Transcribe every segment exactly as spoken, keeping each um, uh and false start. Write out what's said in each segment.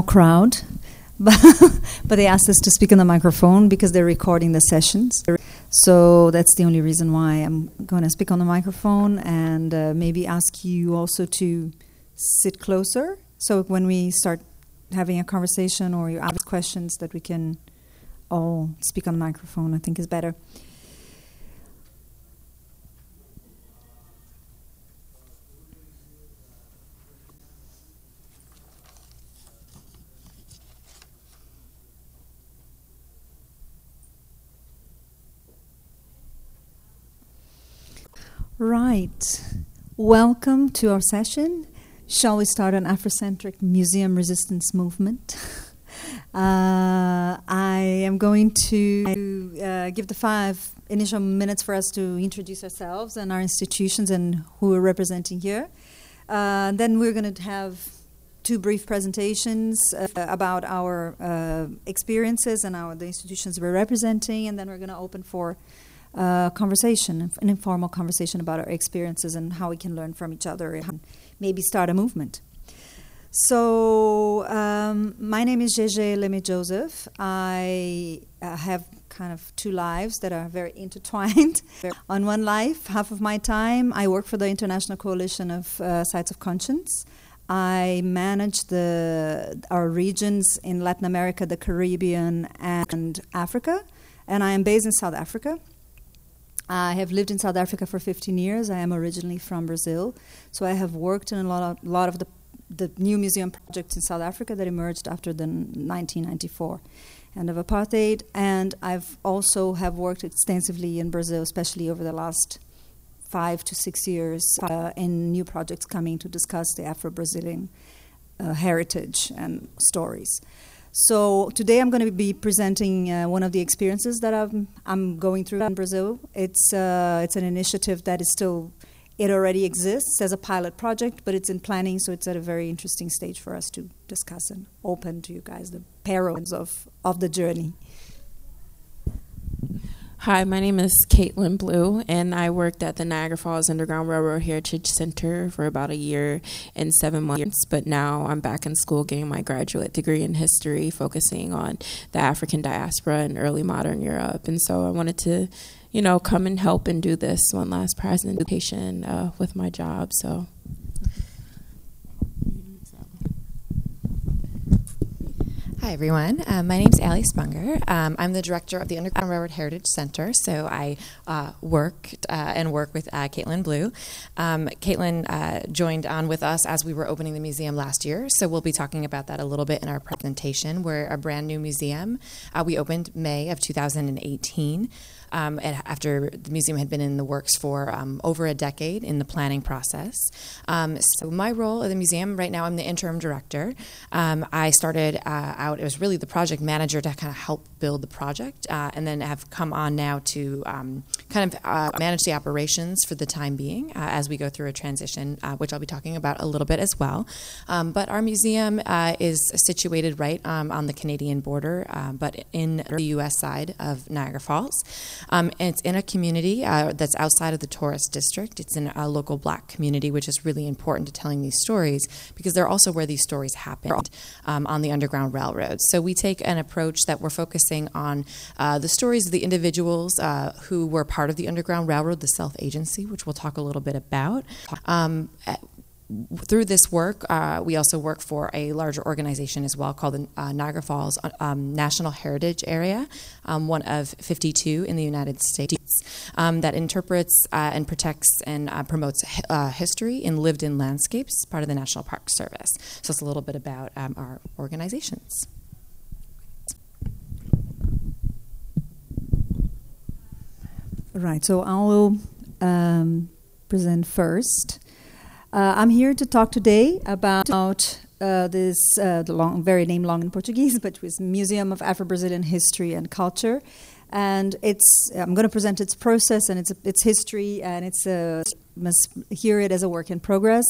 small crowd, but, but they asked us to speak on the microphone because they're recording the sessions. So that's the only reason why I'm going to speak on the microphone, and uh, maybe ask you also to sit closer. So when we start having a conversation or you ask questions, that we can all speak on the microphone, I think is better. Right. Welcome to our session. Shall we start an Afrocentric museum resistance movement? uh, I am going to uh, give the five initial minutes for us to introduce ourselves and our institutions and who we're representing here. Uh, then we're going to have two brief presentations uh, about our uh, experiences and our the institutions we're representing, and then we're going to open for Uh, conversation, an informal conversation about our experiences and how we can learn from each other and maybe start a movement. So um, my name is Gegê Leme Joseph. I uh, have kind of two lives that are very intertwined. On one life, half of my time, I work for the International Coalition of uh, Sites of Conscience. I manage the our regions in Latin America, the Caribbean, and Africa. And I am based in South Africa. I have lived in South Africa for fifteen years. I am originally from Brazil. So I have worked in a lot of, lot of the, the new museum projects in South Africa that emerged after the nineteen ninety-four end of apartheid. And I've also have worked extensively in Brazil, especially over the last five to six years uh, in new projects coming to discuss the Afro-Brazilian uh, heritage and stories. So today I'm going to be presenting uh, one of the experiences that I'm, I'm going through in Brazil. It's uh, it's an initiative that is still, it already exists as a pilot project, but it's in planning, so it's at a very interesting stage for us to discuss and open to you guys the perils of, of the journey. Hi, my name is Caitlin Blue, and I worked at the Niagara Falls Underground Railroad Heritage Center for about a year and seven months, but now I'm back in school getting my graduate degree in history, focusing on the African diaspora in early modern Europe. And so I wanted to, you know, come and help and do this one last presentation uh, with my job, so... Hi, everyone. Um, my name is Ally Spongr. Um, I'm the director of the Underground Railroad Heritage Center, so I uh, worked uh, and work with uh, Caitlin Blue. Um, Caitlin uh, joined on with us as we were opening the museum last year, so we'll be talking about that a little bit in our presentation. We're a brand new museum. Uh, we opened May of two thousand eighteen. Um, and after the museum had been in the works for um, over a decade in the planning process. Um, so my role at the museum right now, I'm the interim director. Um, I started uh, out, it was really the project manager to kind of help build the project, uh, and then have come on now to um, kind of uh, manage the operations for the time being uh, as we go through a transition, uh, which I'll be talking about a little bit as well. Um, but our museum uh, is situated right um, on the Canadian border, uh, but in the U S side of Niagara Falls. Um, and it's in a community uh, that's outside of the tourist district. It's in a local black community, which is really important to telling these stories because they're also where these stories happened um, on the Underground Railroad. So we take an approach that we're focusing on uh, the stories of the individuals uh, who were part of the Underground Railroad, the self-agency, which we'll talk a little bit about. Um, Through this work, uh, we also work for a larger organization as well called the uh, Niagara Falls um, National Heritage Area, um, one of fifty-two in the United States, um, that interprets uh, and protects and uh, promotes uh, history in lived-in landscapes, part of the National Park Service. So it's a little bit about um, our organizations. Right, so I will um, present first. Uh, I'm here to talk today about uh, this uh, the long, very name long in Portuguese, but with Museum of Afro-Brazilian History and Culture, and it's I'm going to present its process and its its history, and it's a, must hear it as a work in progress.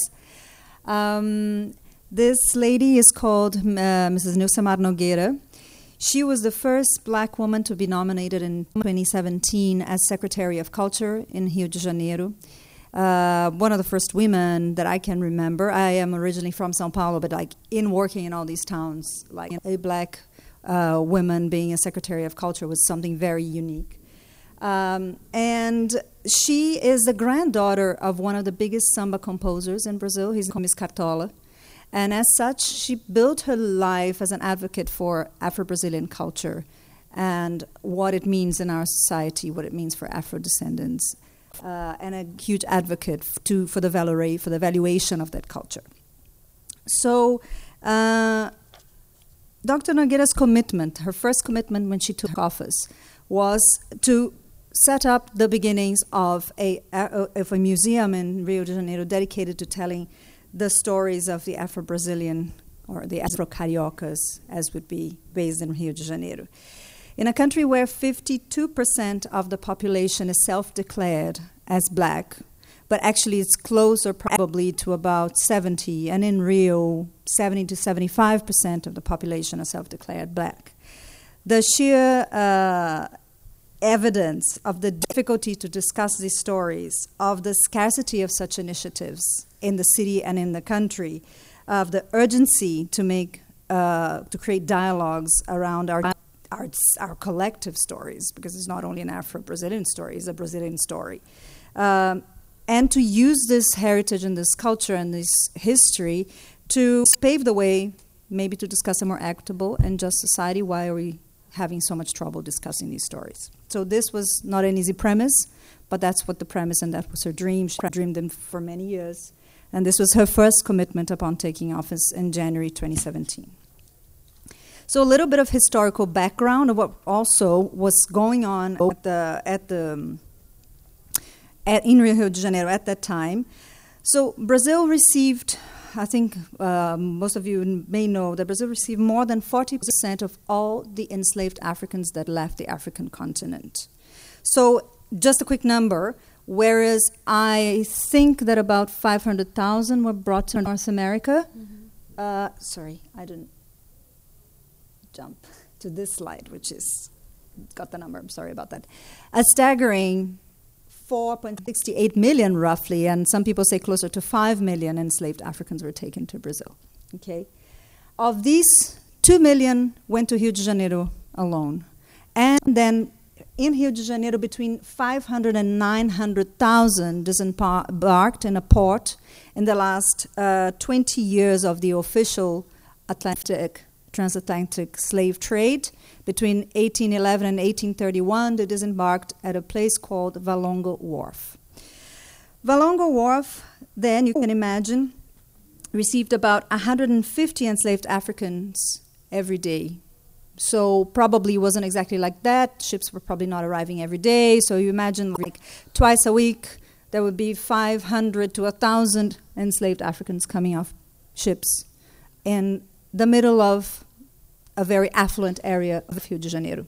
Um, this lady is called uh, Missus Nilcemar Nogueira. She was the first black woman to be nominated in twenty seventeen as Secretary of Culture in Rio de Janeiro. Uh, one of the first women that I can remember. I am originally from Sao Paulo, but like in working in all these towns, like a black uh, woman being a secretary of culture was something very unique. Um, and she is the granddaughter of one of the biggest samba composers in Brazil. His name is Cartola. And as such, she built her life as an advocate for Afro-Brazilian culture and what it means in our society, what it means for Afro-descendants. Uh, and a huge advocate to for the value for the valuation of that culture. So, uh, Doctor Nogueira's commitment, her first commitment when she took office, was to set up the beginnings of a of a museum in Rio de Janeiro dedicated to telling the stories of the Afro-Brazilian or the Afro-Cariocas, as would be based in Rio de Janeiro. In a country where fifty-two percent of the population is self-declared as black, but actually it's closer probably to about seventy, and in Rio, seventy to seventy-five percent of the population are self-declared black. The sheer uh, evidence of the difficulty to discuss these stories, of the scarcity of such initiatives in the city and in the country, of the urgency to make uh, to create dialogues around our Our, our collective stories, because it's not only an Afro-Brazilian story, it's a Brazilian story. Um, and to use this heritage and this culture and this history to pave the way, maybe to discuss a more equitable and just society. Why are we having so much trouble discussing these stories? So this was not an easy premise, but that's what the premise, and that was her dream. She dreamed them for many years. And this was her first commitment upon taking office in January twenty seventeen. So a little bit of historical background of what also was going on at the at the at in Rio de Janeiro at that time. So Brazil received, I think uh, most of you may know that Brazil received more than forty percent of all the enslaved Africans that left the African continent. So just a quick number. Whereas I think that about five hundred thousand were brought to North America. Mm-hmm. Uh, sorry, I didn't. Jump to this slide, which is got the number. I'm sorry about that. A staggering four point six eight million, roughly, and some people say closer to five million enslaved Africans were taken to Brazil. Okay, of these, two million went to Rio de Janeiro alone, and then in Rio de Janeiro, between five hundred and nine hundred thousand disembarked in a port in the last uh, twenty years of the official Atlantic. transatlantic slave trade. Between eighteen eleven and eighteen thirty-one, they disembarked at a place called Valongo Wharf. Valongo Wharf, then, you can imagine, received about one hundred fifty enslaved Africans every day. So probably wasn't exactly like that. Ships were probably not arriving every day. So you imagine like twice a week, there would be five hundred to one thousand enslaved Africans coming off ships. And the middle of a very affluent area of Rio de Janeiro.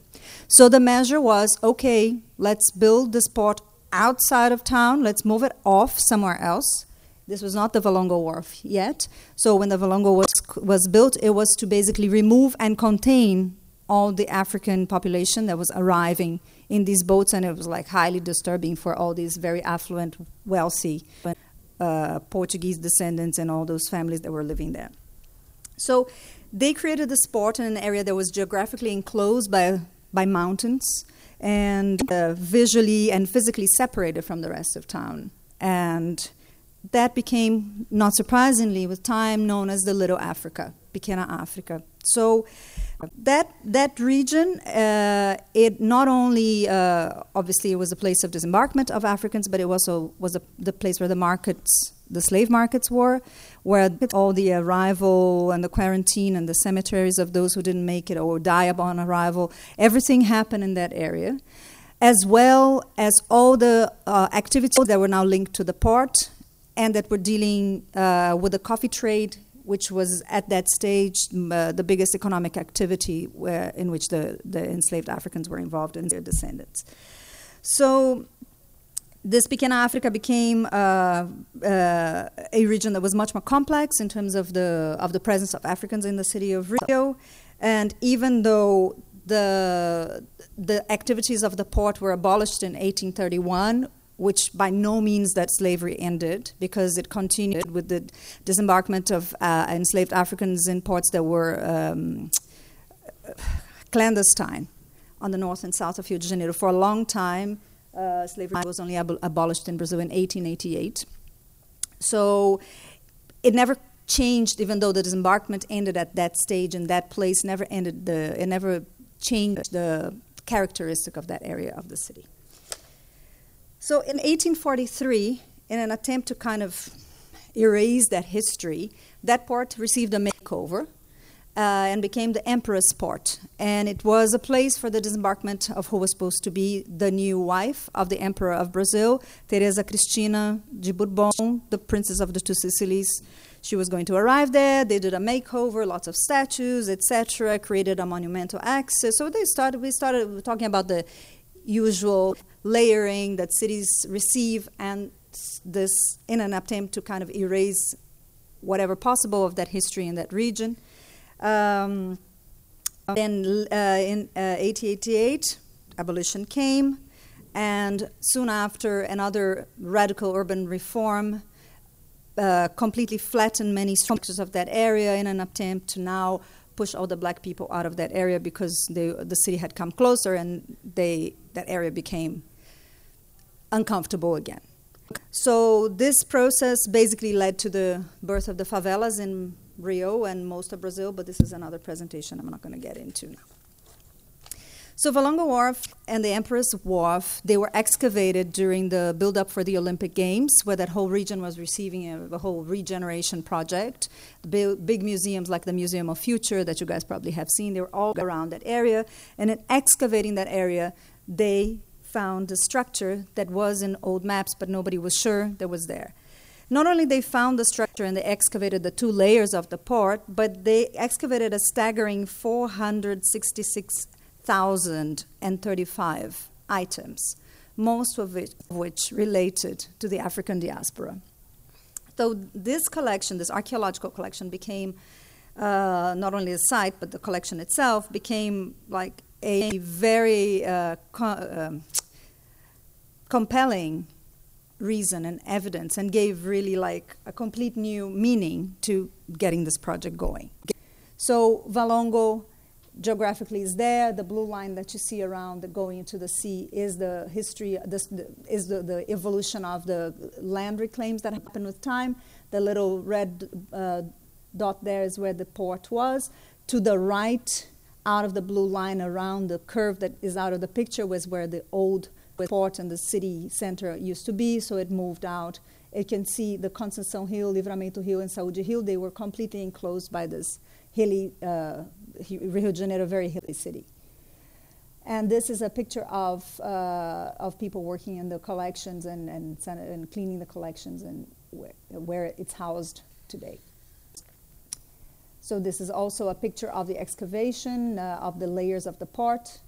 So the measure was, okay, let's build this port outside of town, let's move it off somewhere else. This was not the Valongo Wharf yet. So when the Valongo was, was built, it was to basically remove and contain all the African population that was arriving in these boats, and it was like highly disturbing for all these very affluent, wealthy uh, Portuguese descendants and all those families that were living there. So they created this port in an area that was geographically enclosed by by mountains and uh, visually and physically separated from the rest of town. And that became, not surprisingly, with time known as the Little Africa, Pequena Africa. So that that region, uh, it not only, uh, obviously, it was a place of disembarkment of Africans, but it also was a, the place where the markets, the slave markets were, where all the arrival and the quarantine and the cemeteries of those who didn't make it or die upon arrival, everything happened in that area, as well as all the uh, activities that were now linked to the port and that were dealing uh, with the coffee trade, which was at that stage uh, the biggest economic activity where, in which the, the enslaved Africans were involved and their descendants. So this Pequena Africa became uh, uh, a region that was much more complex in terms of the of the presence of Africans in the city of Rio, and even though the the activities of the port were abolished in eighteen thirty-one, which by no means that slavery ended, because it continued with the disembarkment of uh, enslaved Africans in ports that were um, clandestine on the north and south of Rio de Janeiro. For a long time, uh, slavery was only ab- abolished in Brazil in eighteen eighty-eight. So it never changed, even though the disembarkment ended at that stage and that place never ended, the, it never changed the characteristic of that area of the city. So in eighteen forty-three, in an attempt to kind of erase that history, that port received a makeover uh, and became the Empress Port. And it was a place for the disembarkment of who was supposed to be the new wife of the Emperor of Brazil, Teresa Cristina de Bourbon, the Princess of the Two Sicilies. She was going to arrive there. They did a makeover, lots of statues, et cetera, created a monumental axis. So they started. we started talking about the usual layering that cities receive, and this in an attempt to kind of erase whatever possible of that history in that region. Um, then uh, in uh, eighteen eighty-eight, abolition came, and soon after, another radical urban reform uh, completely flattened many structures of that area in an attempt to now push all the black people out of that area, because they, the city had come closer and they that area became uncomfortable again. So this process basically led to the birth of the favelas in Rio and most of Brazil, but this is another presentation I'm not going to get into now. So Valongo Wharf and the Empress Wharf, they were excavated during the build-up for the Olympic Games, where that whole region was receiving a, a whole regeneration project. The big museums like the Museum of Future that you guys probably have seen, they were all around that area. And in excavating that area, they found a structure that was in old maps, but nobody was sure that was there. Not only they found the structure and they excavated the two layers of the port, but they excavated a staggering four hundred sixty-six thousand thirty-five items, most of, it, of which related to the African diaspora. So this collection, this archaeological collection, became uh, not only the site, but the collection itself became like a very uh, co- uh, compelling reason and evidence, and gave really like a complete new meaning to getting this project going. So Valongo geographically is there. The blue line that you see around the going into the sea is the history, this, the, is the, the evolution of the land reclaims that happened with time. The little red uh, dot there is where the port was. To the right, out of the blue line around the curve that is out of the picture, was where the old port and the city center used to be, so it moved out. You can see the Conceição Hill, Livramento Hill, and Saúde Hill, they were completely enclosed by this hilly, uh, Rio de Janeiro, very hilly city. And this is a picture of uh, of people working in the collections and, and, and cleaning the collections and where, where it's housed today. So this is also a picture of the excavation uh, of the layers of the port.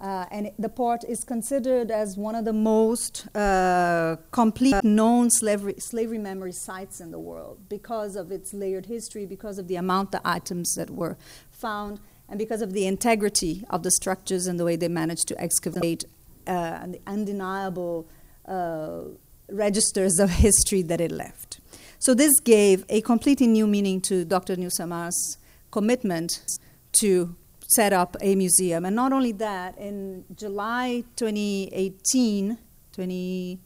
Uh, and it, the port is considered as one of the most uh, complete known slavery, slavery memory sites in the world, because of its layered history, because of the amount of items that were found, and because of the integrity of the structures and the way they managed to excavate uh, and the undeniable uh, registers of history that it left. So this gave a completely new meaning to Doctor Nilcemar's commitment to set up a museum. And not only that, in July twenty eighteen, twenty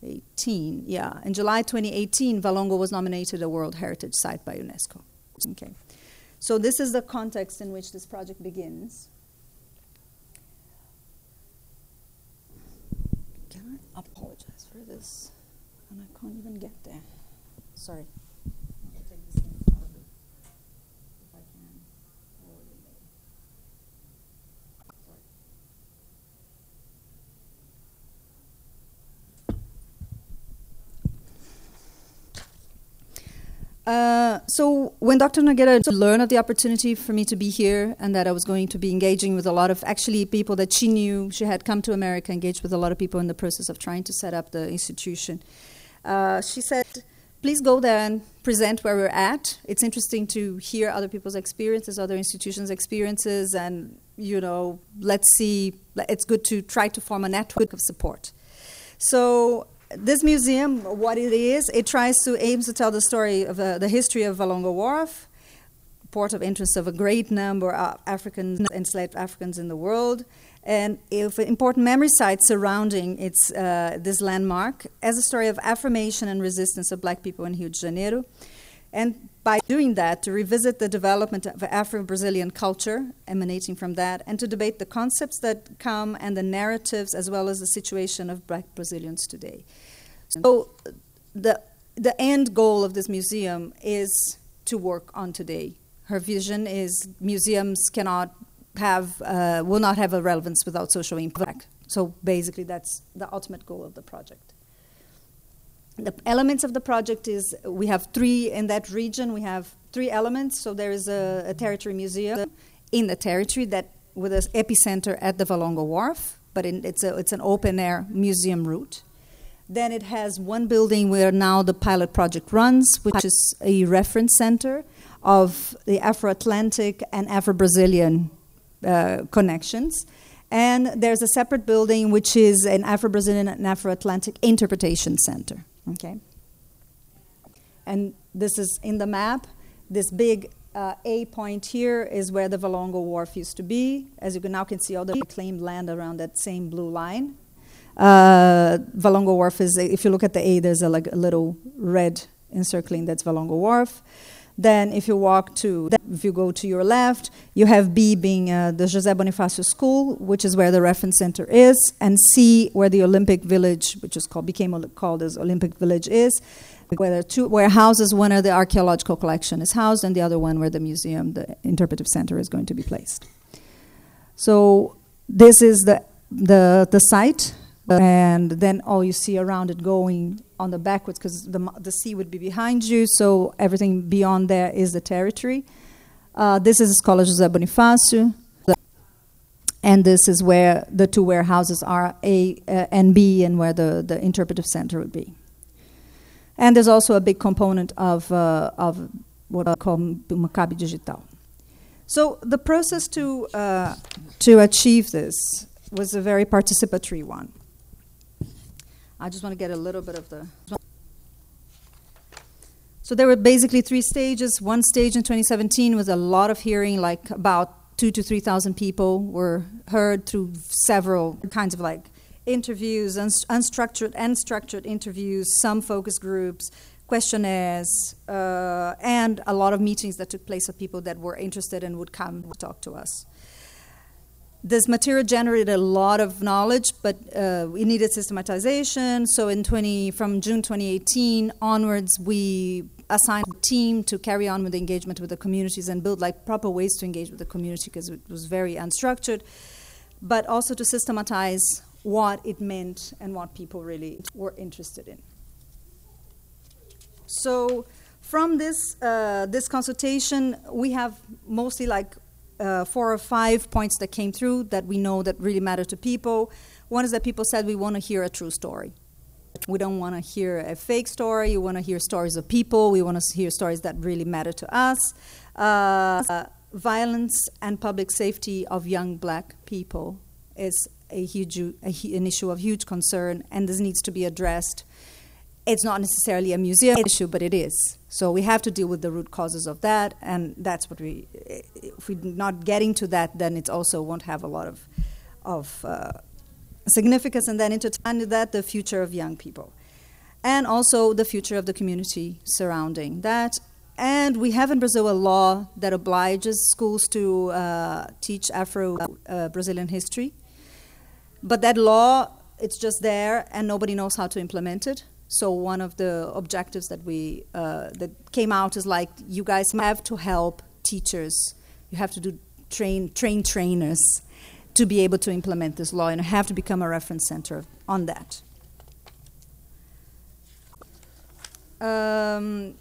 eighteen, yeah, in July twenty eighteen, Valongo was nominated a World Heritage Site by UNESCO. Okay. So this is the context in which this project begins. Can I apologize for this? And I can't even get there. Sorry. I'll take this thing out of it if I can. Or you may. Sorry. Uh, so when Doctor Nogueira learned of the opportunity for me to be here and that I was going to be engaging with a lot of actually people that she knew, she had come to America, engaged with a lot of people in the process of trying to set up the institution. Uh, she said, please go there and present where we're at. It's interesting to hear other people's experiences, other institutions' experiences, and, you know, let's see. It's good to try to form a network of support. So this museum, what it is, it tries to aims to tell the story of uh, the history of Valongo Wharf, port of interest of a great number of African enslaved Africans in the world, and if important memory sites surrounding its uh, this landmark as a story of affirmation and resistance of Black people in Rio de Janeiro, and by doing that, to revisit the development of Afro-Brazilian culture emanating from that, and to debate the concepts that come and the narratives, as well as the situation of Black Brazilians today. So the the end goal of this museum is to work on today. Her vision is museums cannot have, uh, will not have a relevance without social impact. So basically that's the ultimate goal of the project. The elements of the project is, we have three in that region, we have three elements. So there is a, a territory museum in the territory that with an epicenter at the Valongo Wharf, but in, it's, a, it's an open air museum route. Then it has one building where now the pilot project runs, which is a reference center of the Afro-Atlantic and Afro-Brazilian uh, connections. And there's a separate building, which is an Afro-Brazilian and Afro-Atlantic interpretation center. Okay. And this is in the map. This big uh, A point here is where the Valongo Wharf used to be. As you can now can see, all the reclaimed land around that same blue line. Uh, Valongo Wharf is, if you look at the A, there's a, like, a little red encircling, that's Valongo Wharf. Then if you walk to, if you go to your left, you have B being uh, the José Bonifacio School, which is where the reference center is, and C where the Olympic Village, which is called, became called as Olympic Village is, where there are two warehouses, one where the archaeological collection is housed, and the other one where the museum, the interpretive center is going to be placed. So this is the the, the site. And then all you see around it going on the backwards, because the, the sea would be behind you, so everything beyond there is the territory. Uh, this is Escola José Bonifacio, and this is where the two warehouses are, A uh, and B, and where the, the interpretive center would be. And there's also a big component of, uh, of what I call Maccabi Digital. So the process to uh, to achieve this was a very participatory one. I just want to get a little bit of the... So there were basically three stages. One stage in twenty seventeen was a lot of hearing, like about two to three thousand people were heard through several kinds of like interviews, unst- unstructured and structured interviews, some focus groups, questionnaires, uh, and a lot of meetings that took place of people that were interested and would come and talk to us. This material generated a lot of knowledge, but uh, we needed systematization. So in twenty, from June twenty eighteen onwards, we assigned a team to carry on with the engagement with the communities and build like proper ways to engage with the community, because it was very unstructured, but also to systematize what it meant and what people really were interested in. So from this uh, this consultation, we have mostly like Uh, four or five points that came through that we know that really matter to people. One is that people said we want to hear a true story. We don't want to hear a fake story. We want to hear stories of people. We want to hear stories that really matter to us. Uh, uh, violence and public safety of young Black people is a huge, a, an issue of huge concern, and this needs to be addressed. It's not necessarily a museum issue, but it is. So we have to deal with the root causes of that, and that's what we, if we're not getting to that, then it also won't have a lot of of uh, significance. And then intertwined with that, the future of young people. And also the future of the community surrounding that. And we have in Brazil a law that obliges schools to uh, teach Afro-Brazilian uh, history. But that law, it's just there, and nobody knows how to implement it. So one of the objectives that we uh, that came out is like, you guys have to help teachers. You have to do train train trainers to be able to implement this law, and have to become a reference center on that. Um,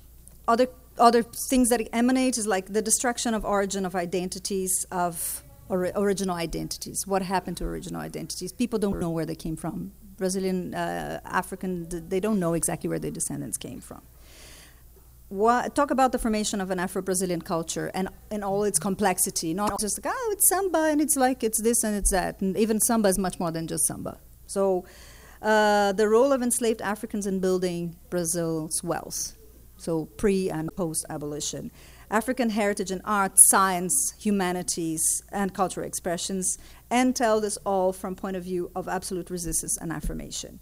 other other things that emanate is like the destruction of origin of identities of or, original identities. What happened to original identities? People don't know where they came from. Brazilian, uh, African, they don't know exactly where their descendants came from. What, talk about the formation of an Afro-Brazilian culture and, and all its complexity, not just like, oh, it's samba, and it's like, it's this and it's that. And even samba is much more than just samba. So uh, the role of enslaved Africans in building Brazil's wealth, so pre- and post-abolition. African heritage in art, science, humanities, and cultural expressions, and tell this all from point of view of absolute resistance and affirmation.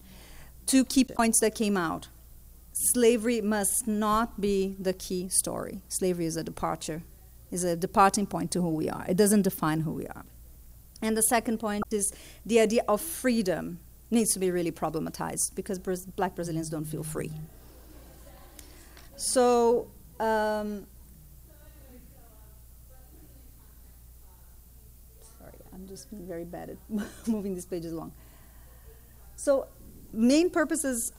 Two key points that came out. Slavery must not be the key story. Slavery is a departure, is a departing point to who we are. It doesn't define who we are. And the second point is the idea of freedom needs to be really problematized because Bra- black Brazilians don't feel free. So, um, sorry, I'm just being very bad at moving these pages along. So, main purposes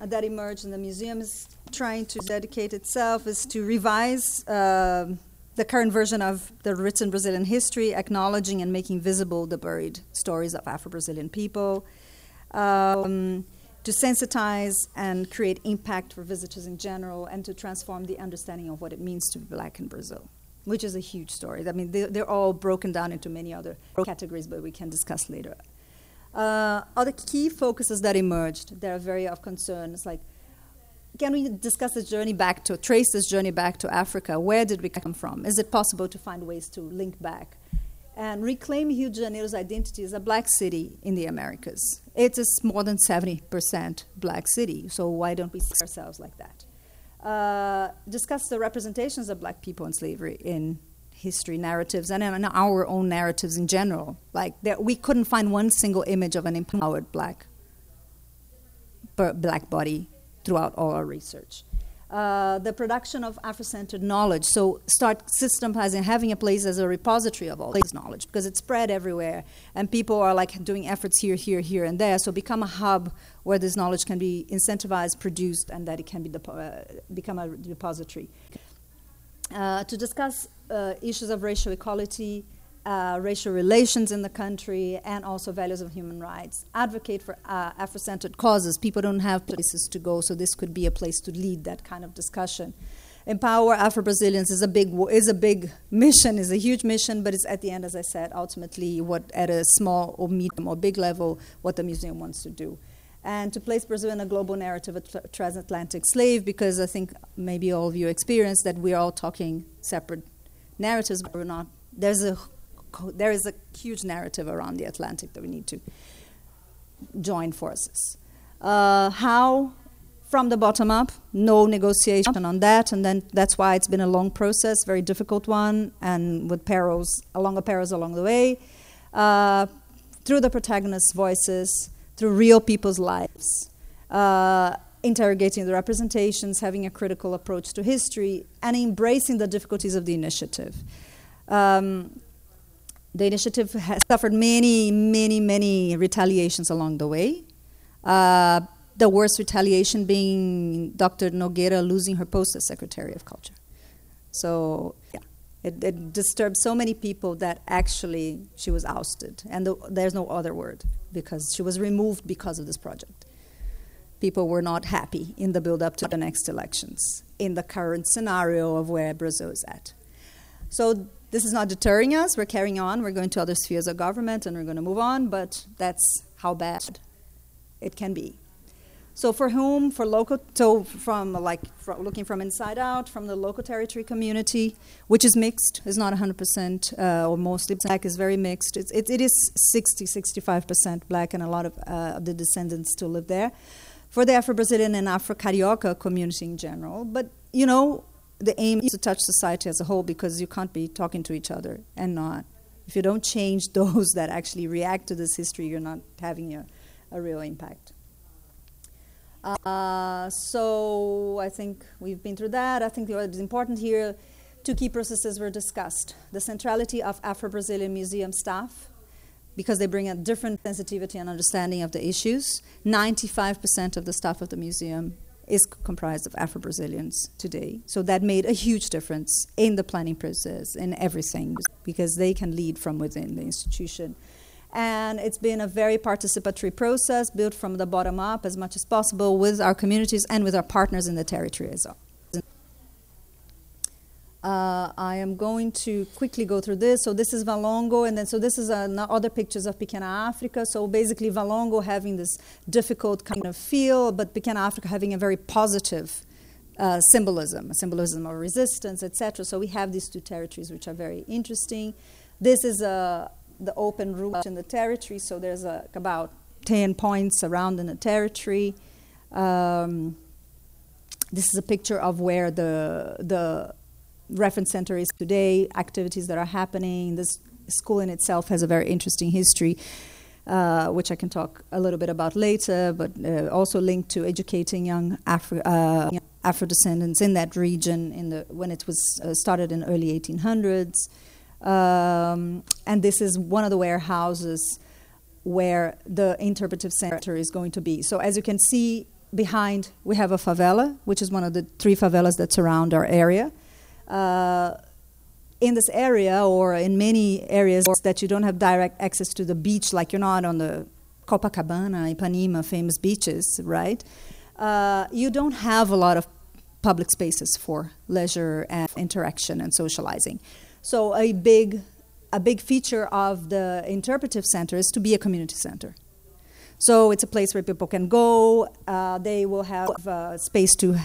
that emerged in the museum is trying to dedicate itself is to revise uh, the current version of the written Brazilian history, acknowledging and making visible the buried stories of Afro-Brazilian people, um, to sensitize and create impact for visitors in general, and to transform the understanding of what it means to be black in Brazil, which is a huge story. I mean, they, they're all broken down into many other categories, but we can discuss later. Uh, other key focuses that emerged that are very of concern is like, can we discuss this journey back to, trace this journey back to Africa? Where did we come from? Is it possible to find ways to link back? And reclaim Rio de Janeiro's identity as a black city in the Americas. It is more than seventy percent black city, so why don't we see ourselves like that? Uh, discuss the representations of black people in slavery in history narratives and in our own narratives in general. Like that, we couldn't find one single image of an empowered black black body throughout all our research. Uh, the production of Afrocentered knowledge. So start systemizing, having a place as a repository of all this knowledge because it's spread everywhere and people are like doing efforts here, here, here, and there. So become a hub where this knowledge can be incentivized, produced, and that it can be depo- uh, become a repository. Uh, to discuss Uh, issues of racial equality, uh, racial relations in the country, and also values of human rights. Advocate for uh, Afro-centered causes. People don't have places to go, so this could be a place to lead that kind of discussion. Empower Afro-Brazilians is a big is a big mission, is a huge mission, but it's at the end, as I said, ultimately what at a small or medium or big level what the museum wants to do. And to place Brazil in a global narrative of transatlantic slave, because I think maybe all of you experienced that we are all talking separate narratives, but we're not. There's a, there is a huge narrative around the Atlantic that we need to join forces. Uh, how, from the bottom up, no negotiation on that, and then that's why it's been a long process, very difficult one, and with perils, a lot of perils along the way, uh, through the protagonists' voices, through real people's lives. Uh, interrogating the representations, having a critical approach to history, and embracing the difficulties of the initiative. Um, the initiative has suffered many, many, many retaliations along the way. Uh, the worst retaliation being Doctor Nogueira losing her post as Secretary of Culture. So, yeah, it, it disturbed so many people that actually she was ousted. And the, there's no other word, because she was removed because of this project. People were not happy in the build-up to the next elections, in the current scenario of where Brazil is at. So this is not deterring us. We're carrying on. We're going to other spheres of government, and we're going to move on, but that's how bad it can be. So for whom? For local, so from like from looking from inside out, from the local territory community, which is mixed. It's not one hundred percent uh, or mostly black. It's very mixed. It's, it, it is sixty, sixty-five percent black, and a lot of, uh, of the descendants still live there. For the Afro-Brazilian and Afro-Carioca community in general. But, you know, the aim is to touch society as a whole because you can't be talking to each other and not. If you don't change those that actually react to this history, you're not having a, a real impact. Uh, so I think we've been through that. I think what is important here, two key processes were discussed. The centrality of Afro-Brazilian museum staff, because they bring a different sensitivity and understanding of the issues. ninety-five percent of the staff of the museum is comprised of Afro-Brazilians today. So that made a huge difference in the planning process, in everything, because they can lead from within the institution. And it's been a very participatory process, built from the bottom up as much as possible with our communities and with our partners in the territory as well. Uh, I am going to quickly go through this. So this is Valongo, and then so this is uh, other pictures of Pequena Africa. So basically Valongo having this difficult kind of feel, but Pequena Africa having a very positive uh, symbolism, symbolism of resistance, et cetera. So we have these two territories, which are very interesting. This is uh, the open route in the territory. So there's uh, about ten points around in the territory. Um, this is a picture of where the the reference center is today, activities that are happening. This school in itself has a very interesting history, uh, which I can talk a little bit about later, but uh, also linked to educating young Afro, uh, young Afro-descendants in that region in the when it was uh, started in the early eighteen hundreds. Um, and this is one of the warehouses where the interpretive center is going to be. So as you can see, behind we have a favela, which is one of the three favelas that surround our area. Uh, in this area, or in many areas that you don't have direct access to the beach, like you're not on the Copacabana, Ipanema, famous beaches, right? Uh, you don't have a lot of public spaces for leisure and interaction and socializing. So a big, a big feature of the interpretive center is to be a community center. So it's a place where people can go. Uh, they will have uh, space to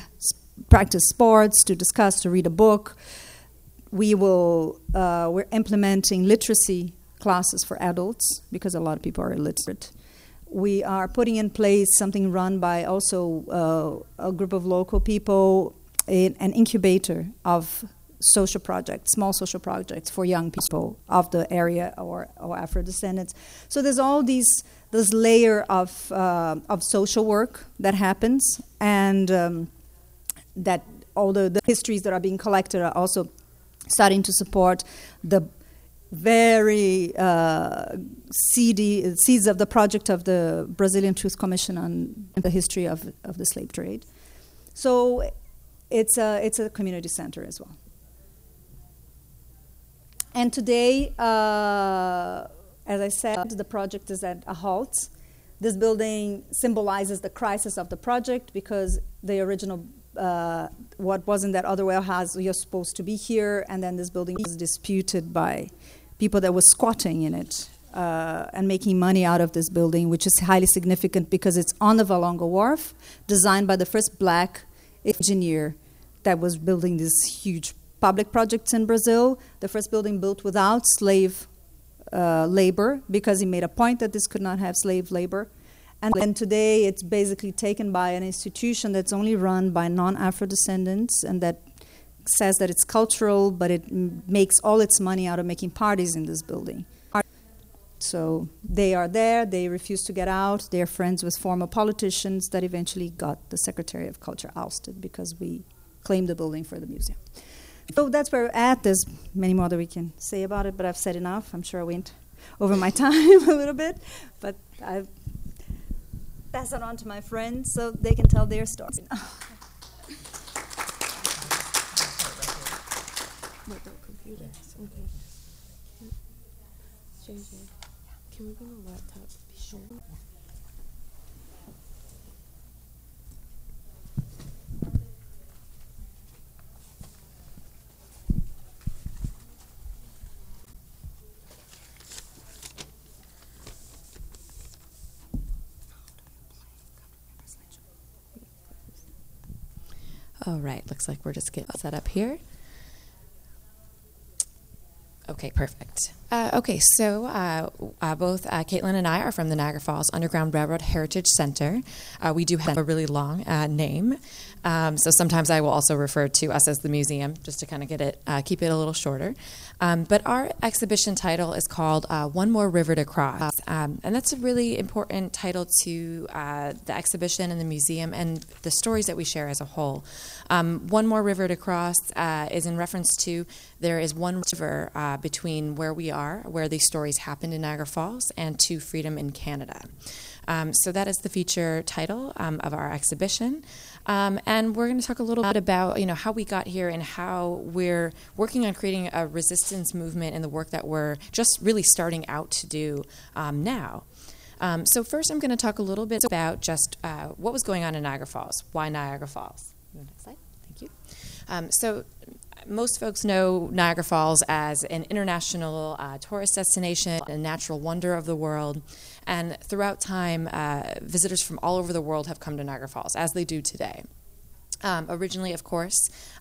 practice sports, to discuss, to read a book. We will, uh, we're implementing literacy classes for adults because a lot of people are illiterate. We are putting in place something run by also uh, a group of local people, in an incubator of social projects, small social projects for young people of the area or, or Afro-descendants. So there's all these this layer of, uh, of social work that happens, and um, that all the, the histories that are being collected are also starting to support the very uh, seedy, seeds of the project of the Brazilian Truth Commission on the history of, of the slave trade. So it's a, it's a community center as well. And today, uh, as I said, the project is at a halt. This building symbolizes the crisis of the project because the original Uh, what wasn't that other warehouse, you're supposed to be here, and then this building was disputed by people that were squatting in it uh, and making money out of this building, which is highly significant because it's on the Valongo Wharf, designed by the first black engineer that was building these huge public projects in Brazil, the first building built without slave uh, labor, because he made a point that this could not have slave labor. And then today it's basically taken by an institution that's only run by non-Afro descendants and that says that it's cultural, but it m- makes all its money out of making parties in this building. So they are there, they refuse to get out, they're friends with former politicians that eventually got the Secretary of Culture ousted because we claimed the building for the museum. So that's where we're at. There's many more that we can say about it, but I've said enough. I'm sure I went over my time a little bit, but I've pass it on to my friends so they can tell their stories. All right, looks like we're just getting set up here. Okay, perfect. Uh, okay, so uh, uh, both uh, Caitlin and I are from the Niagara Falls Underground Railroad Heritage Center. Uh, we do have a really long uh, name, um, so sometimes I will also refer to us as the museum just to kind of get it, uh, keep it a little shorter. Um, but our exhibition title is called uh, One More River to Cross, um, and that's a really important title to uh, the exhibition and the museum and the stories that we share as a whole. Um, One More River to Cross uh, is in reference to there is one river uh, between where we are, where these stories happened in Niagara Falls, and to freedom in Canada. Um, so that is the feature title um, of our exhibition. Um, and we're going to talk a little bit about, you know, how we got here and how we're working on creating a resistance movement in the work that we're just really starting out to do um, now. Um, so first I'm going to talk a little bit about just uh, what was going on in Niagara Falls, why Niagara Falls. Next slide. Thank you. Um, so Most folks know Niagara Falls as an international uh, tourist destination, a natural wonder of the world. And throughout time, uh, visitors from all over the world have come to Niagara Falls, as they do today. Um, originally, of course,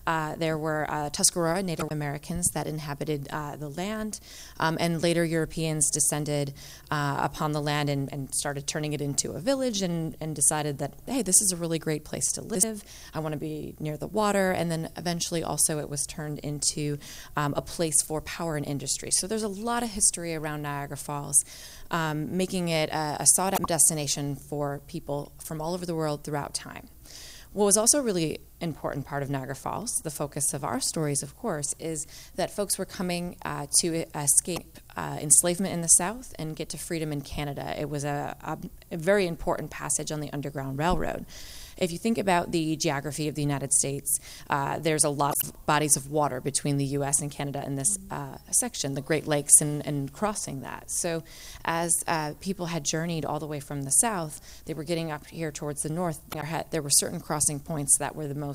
uh, there were uh, Tuscarora Native Americans that inhabited uh, the land, um, and later Europeans descended uh, upon the land and, and started turning it into a village and, and decided that, hey, this is a really great place to live. I want to be near the water. And then eventually also it was turned into um, a place for power and industry. So there's a lot of history around Niagara Falls, um, making it a, a sought-out destination for people from all over the world throughout time. What was also a really important part of Niagara Falls, the focus of our stories, of course, is that folks were coming uh, to escape uh, enslavement in the South and get to freedom in Canada. It was a, a, a very important passage on the Underground Railroad. If you think about the geography of the United States, uh, there's a lot of bodies of water between the U S and Canada in this uh, section, the Great Lakes and, and crossing that. So as uh, people had journeyed all the way from the South, they were getting up here towards the North. There were certain crossing points that were the most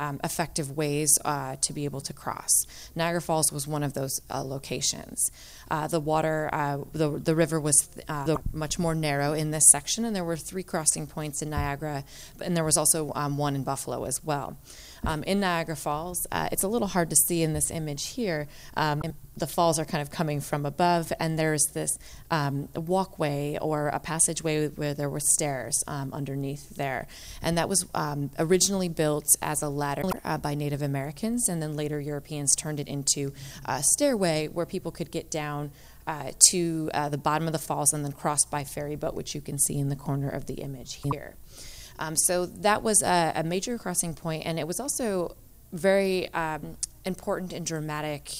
um, effective ways uh, to be able to cross. Niagara Falls was one of those uh, locations. Uh, the water, uh, the, the river was uh, much more narrow in this section, and there were three crossing points in Niagara, and there was also um, one in Buffalo as well. Um, in Niagara Falls, uh, it's a little hard to see in this image here. Um, the falls are kind of coming from above, and there's this um, walkway or a passageway where there were stairs um, underneath there. And that was um, originally built as a ladder uh, by Native Americans, and then later Europeans turned it into a stairway where people could get down uh, to uh, the bottom of the falls and then cross by ferry boat, which you can see in the corner of the image here. Um, so that was a, a major crossing point, and it was also very um, important and dramatic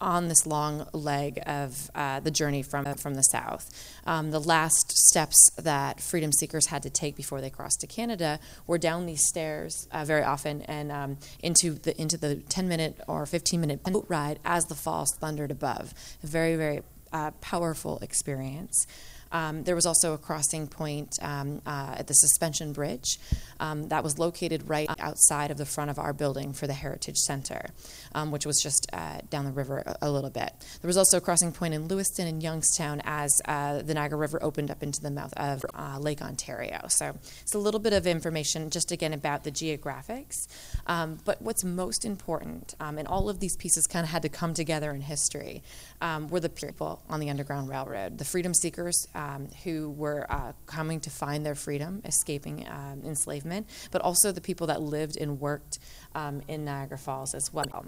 on this long leg of uh, the journey from from the South. Um, the last steps that freedom seekers had to take before they crossed to Canada were down these stairs uh, very often and um, into the into the ten-minute or fifteen-minute boat ride as the falls thundered above. A very, very uh, powerful experience. Um, there was also a crossing point um, uh, at the Suspension Bridge um, that was located right outside of the front of our building for the Heritage Center, um, which was just uh, down the river a, a little bit. There was also a crossing point in Lewiston and Youngstown as uh, the Niagara River opened up into the mouth of uh, Lake Ontario. So it's a little bit of information just again about the geographics. Um, but what's most important, um, and all of these pieces kind of had to come together in history, um, were the people on the Underground Railroad, the freedom seekers, um, Um, who were uh, coming to find their freedom, escaping um, enslavement, but also the people that lived and worked um, in Niagara Falls as well.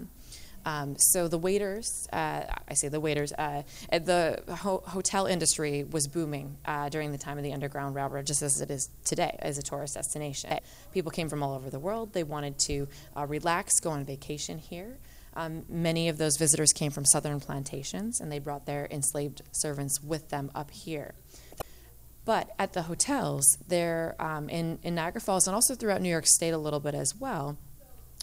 Um, so the waiters, uh, I say the waiters, uh, the ho- hotel industry was booming uh, during the time of the Underground Railroad, just as it is today as a tourist destination. People came from all over the world. They wanted to uh, relax, go on vacation here. Um, many of those visitors came from southern plantations, and they brought their enslaved servants with them up here. But at the hotels there um, in, in Niagara Falls, and also throughout New York State a little bit as well,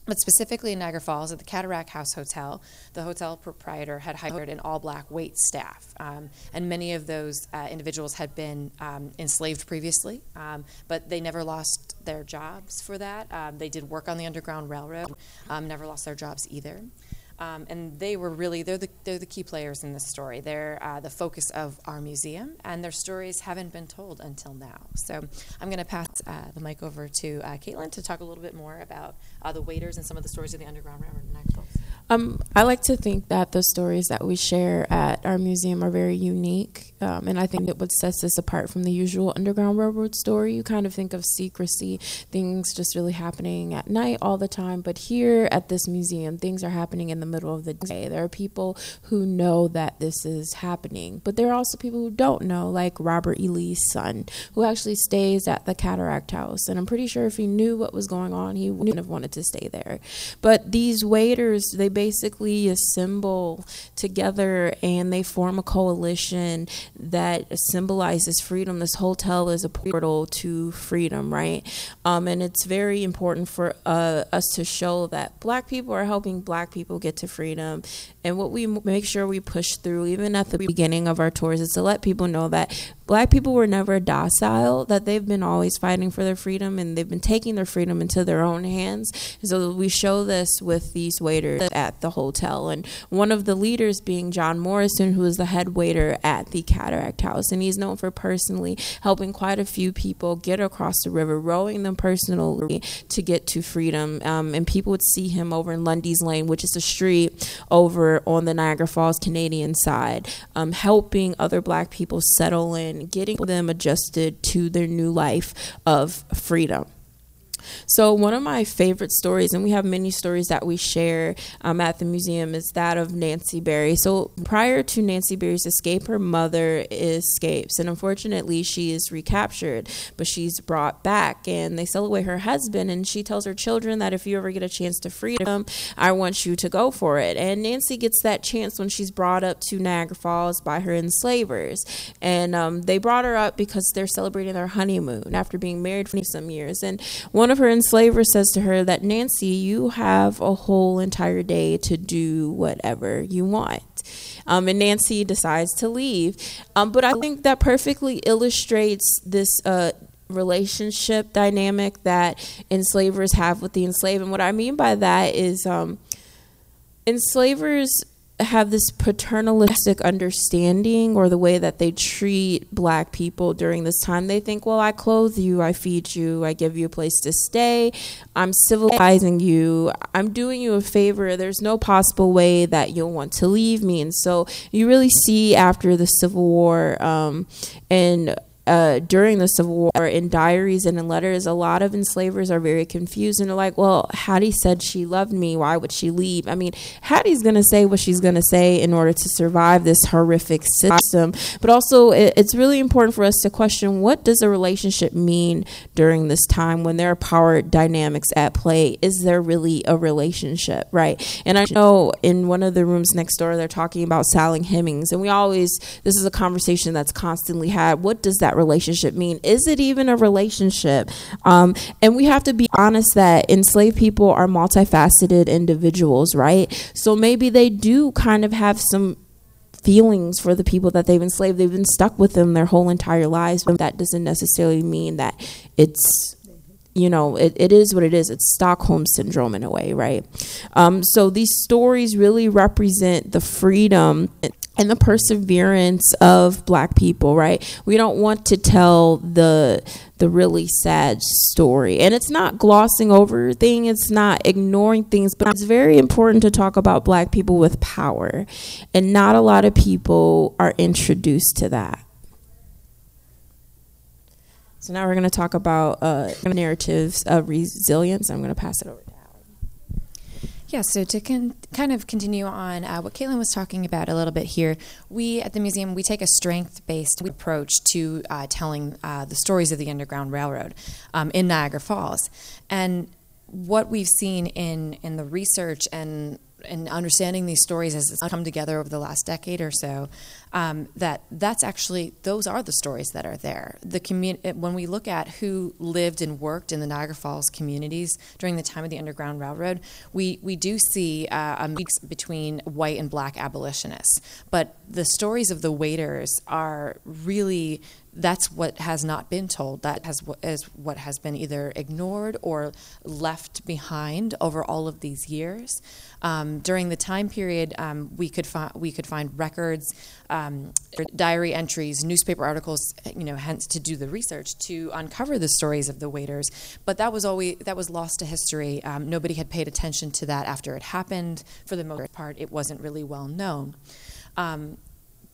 but specifically in Niagara Falls at the Cataract House Hotel, the hotel proprietor had hired an all-black wait staff. Um, and many of those uh, individuals had been um, enslaved previously, um, but they never lost their jobs for that. Um, they did work on the Underground Railroad, um, never lost their jobs either. Um, and they were really, they're the, they're the key players in this story. They're uh, the focus of our museum, and their stories haven't been told until now. So I'm going to pass uh, the mic over to uh, Caitlin to talk a little bit more about uh, the waiters and some of the stories of the Underground Railroad in Niagara Falls. Um, I like to think that the stories that we share at our museum are very unique, um, and I think that what sets this apart from the usual Underground Railroad story, you kind of think of secrecy, things just really happening at night all the time, but here at this museum, things are happening in the middle of the day. There are people who know that this is happening, but there are also people who don't know, like Robert E. Lee's son, who actually stays at the Cataract House, and I'm pretty sure if he knew what was going on, he wouldn't have wanted to stay there. But these waiters, they basically assemble together and they form a coalition that symbolizes freedom. This hotel is a portal to freedom, right? Um, and it's very important for uh, us to show that Black people are helping Black people get to freedom. And what we make sure we push through, even at the beginning of our tours, is to let people know that Black people were never docile, that they've been always fighting for their freedom, and they've been taking their freedom into their own hands. And so we show this with these waiters at the hotel, and one of the leaders being John Morrison, who is the head waiter at the Cataract House, and he's known for personally helping quite a few people get across the river, rowing them personally to get to freedom. Um, and people would see him over in Lundy's Lane, which is a street over on the Niagara Falls Canadian side, um, helping other Black people settle in, getting them adjusted to their new life of freedom. So one of my favorite stories, and we have many stories that we share um, at the museum, is that of Nancy Berry. So prior to Nancy Berry's escape, her mother escapes, and unfortunately she is recaptured, but she's brought back, and they sell away her husband, and she tells her children that if you ever get a chance to freedom, I want you to go for it. And Nancy gets that chance when she's brought up to Niagara Falls by her enslavers, and um, they brought her up because they're celebrating their honeymoon after being married for some years, and one of her enslaver says to her that, Nancy, you have a whole entire day to do whatever you want. Um, and Nancy decides to leave. Um, but I think that perfectly illustrates this uh, relationship dynamic that enslavers have with the enslaved. And what I mean by that is um, enslavers have this paternalistic understanding, or the way that they treat Black people during this time. They think, well, I clothe you, I feed you, I give you a place to stay, I'm civilizing you, I'm doing you a favor, there's no possible way that you'll want to leave me. And so you really see after the Civil War um, and Uh, during the Civil War, in diaries and in letters, a lot of enslavers are very confused, and they're like, well, Hattie said she loved me, why would she leave? I mean, Hattie's going to say what she's going to say in order to survive this horrific system. But also, it, it's really important for us to question, what does a relationship mean during this time when there are power dynamics at play? Is there really a relationship, right? And I know in one of the rooms next door, they're talking about Sally Hemings, and we always, this is a conversation that's constantly had, what does that relationship mean? Is it even a relationship? Um, and we have to be honest that enslaved people are multifaceted individuals, right? So maybe they do kind of have some feelings for the people that they've enslaved. They've been stuck with them their whole entire lives, but that doesn't necessarily mean that it's, you know, it, it is what it is. It's Stockholm syndrome in a way, right? Um, so these stories really represent the freedom and the perseverance of Black people, right? We don't want to tell the the really sad story. And it's not glossing over things, it's not ignoring things, but it's very important to talk about Black people with power. And not a lot of people are introduced to that. So now we're going to talk about uh, narratives of resilience. I'm going to pass it over. Yeah, so to con- kind of continue on uh, what Caitlin was talking about a little bit here, we at the museum, we take a strength-based approach to uh, telling uh, the stories of the Underground Railroad um, in Niagara Falls. And what we've seen in, in the research and and understanding these stories as it's come together over the last decade or so, um, that that's actually, those are the stories that are there. The commun- When we look at who lived and worked in the Niagara Falls communities during the time of the Underground Railroad, we, we do see uh, a mix between white and Black abolitionists. But the stories of the waiters are really, that's what has not been told. That has is what has been either ignored or left behind over all of these years. Um, during the time period, um, we could find we could find records, um, diary entries, newspaper articles. You know, hence to do the research to uncover the stories of the waiters. But that was always that was lost to history. Um, nobody had paid attention to that after it happened. For the most part, it wasn't really well known. Um,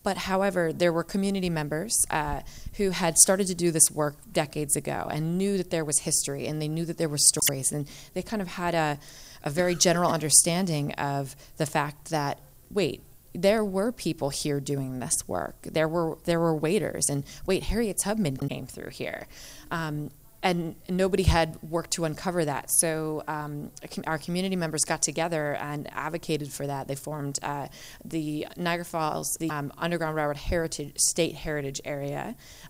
But however, there were community members uh, who had started to do this work decades ago and knew that there was history and they knew that there were stories. And they kind of had a, a very general understanding of the fact that, wait, there were people here doing this work. There were there were waiters. And wait, Harriet Tubman came through here. Um, and nobody had worked to uncover that. So um, our community members got together and advocated for that. They formed uh, the Niagara Falls, the um, Underground Railroad Heritage State Heritage Area,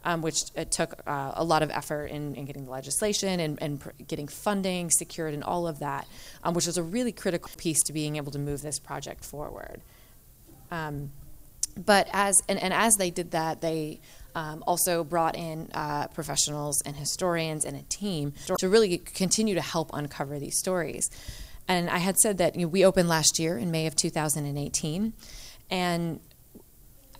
um, which it took uh, a lot of effort in, in getting the legislation and, and pr- getting funding secured and all of that, um, which was a really critical piece to being able to move this project forward. Um, but as and, and as they did that, they um, also brought in uh, professionals and historians and a team to really continue to help uncover these stories. And I had said that, you know, we opened last year in May of two thousand eighteen, and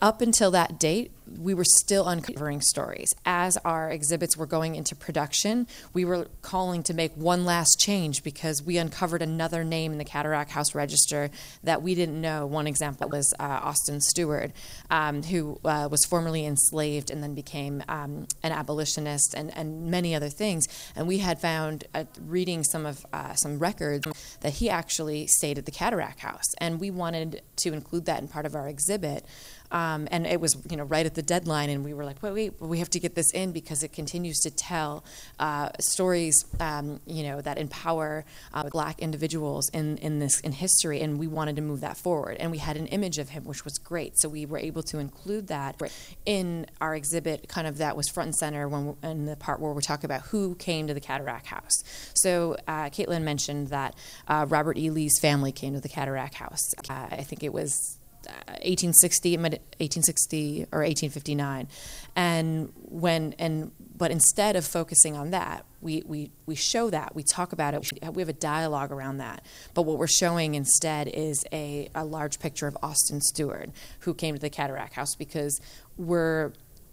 up until that date, we were still uncovering stories. As our exhibits were going into production, we were calling to make one last change because we uncovered another name in the Cataract House Register that we didn't know. One example was uh, Austin Stewart, um, who uh, was formerly enslaved and then became um, an abolitionist and, and many other things. And we had found, uh, reading some of uh, some records, that he actually stayed at the Cataract House. And we wanted to include that in part of our exhibit. Um, and it was, you know, right at the deadline, and we were like, wait, wait, we have to get this in because it continues to tell uh, stories, um, you know, that empower uh, Black individuals in, in this in history, and we wanted to move that forward. And we had an image of him, which was great, so we were able to include that in our exhibit, kind of that was front and center when in the part where we talk about who came to the Cataract House. So uh, Caitlin mentioned that uh, Robert E. Lee's family came to the Cataract House. Uh, I think it was eighteen sixty or eighteen fifty-nine, and when and but instead of focusing on that, we we we show that, we talk about it, we have a dialogue around that, but what we're showing instead is a a large picture of Austin Stewart, who came to the Cataract House, because we're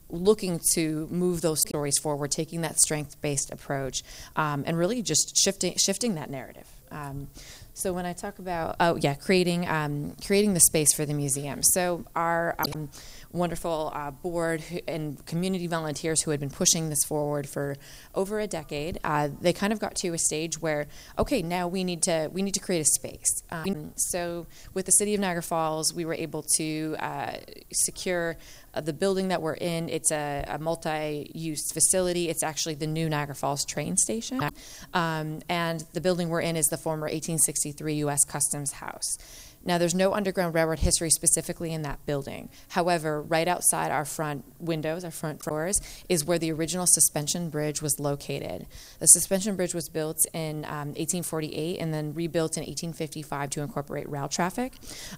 looking to move those stories forward, taking that strength-based approach, um, and really just shifting shifting that narrative. Um, So when I talk about, oh yeah, creating um, creating the space for the museum. So our um, wonderful uh, board and community volunteers who had been pushing this forward for over a decade, uh, they kind of got to a stage where, okay, now we need to we need to create a space. Um, so with the City of Niagara Falls, we were able to uh, secure the building that we're in. It's a, a multi-use facility. It's actually the new Niagara Falls train station. Um, and the building we're in is the former eighteen sixty-three U S Customs House. Now, there's no Underground Railroad history specifically in that building. However, right outside our front windows, our front doors, is where the original suspension bridge was located. The suspension bridge was built in um, eighteen forty-eight and then rebuilt in eighteen fifty-five to incorporate rail traffic.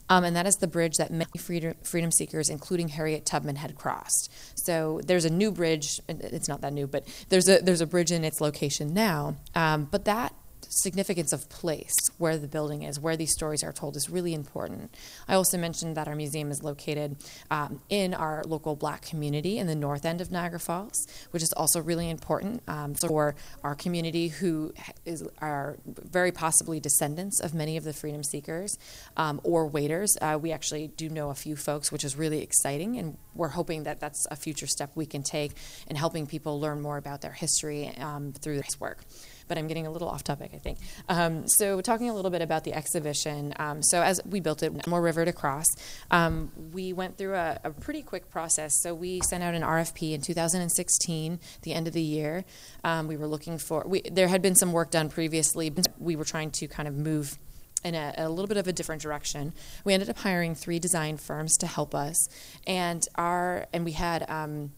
Um, and that is the bridge that many freedom, freedom seekers, including Harriet Tubman, had crossed. So there's a new bridge. It's not that new, but there's a, there's a bridge in its location now. Um, but that significance of place, where the building is, where these stories are told, is really important. I also mentioned that our museum is located um, in our local Black community in the north end of Niagara Falls, which is also really important um, for our community, who is, are very possibly descendants of many of the freedom seekers um, or waiters. Uh, we actually do know a few folks, which is really exciting, and we're hoping that that's a future step we can take in helping people learn more about their history um, through this work. But I'm getting a little off topic, I think. Um, so talking a little bit about the exhibition. Um, so as we built it, One More River to Cross, um, we went through a, a pretty quick process. So we sent out an R F P in two thousand sixteen, the end of the year. Um, we were looking for, we, there had been some work done previously, but we were trying to kind of move in a, a little bit of a different direction. We ended up hiring three design firms to help us. And, our, and we had, um,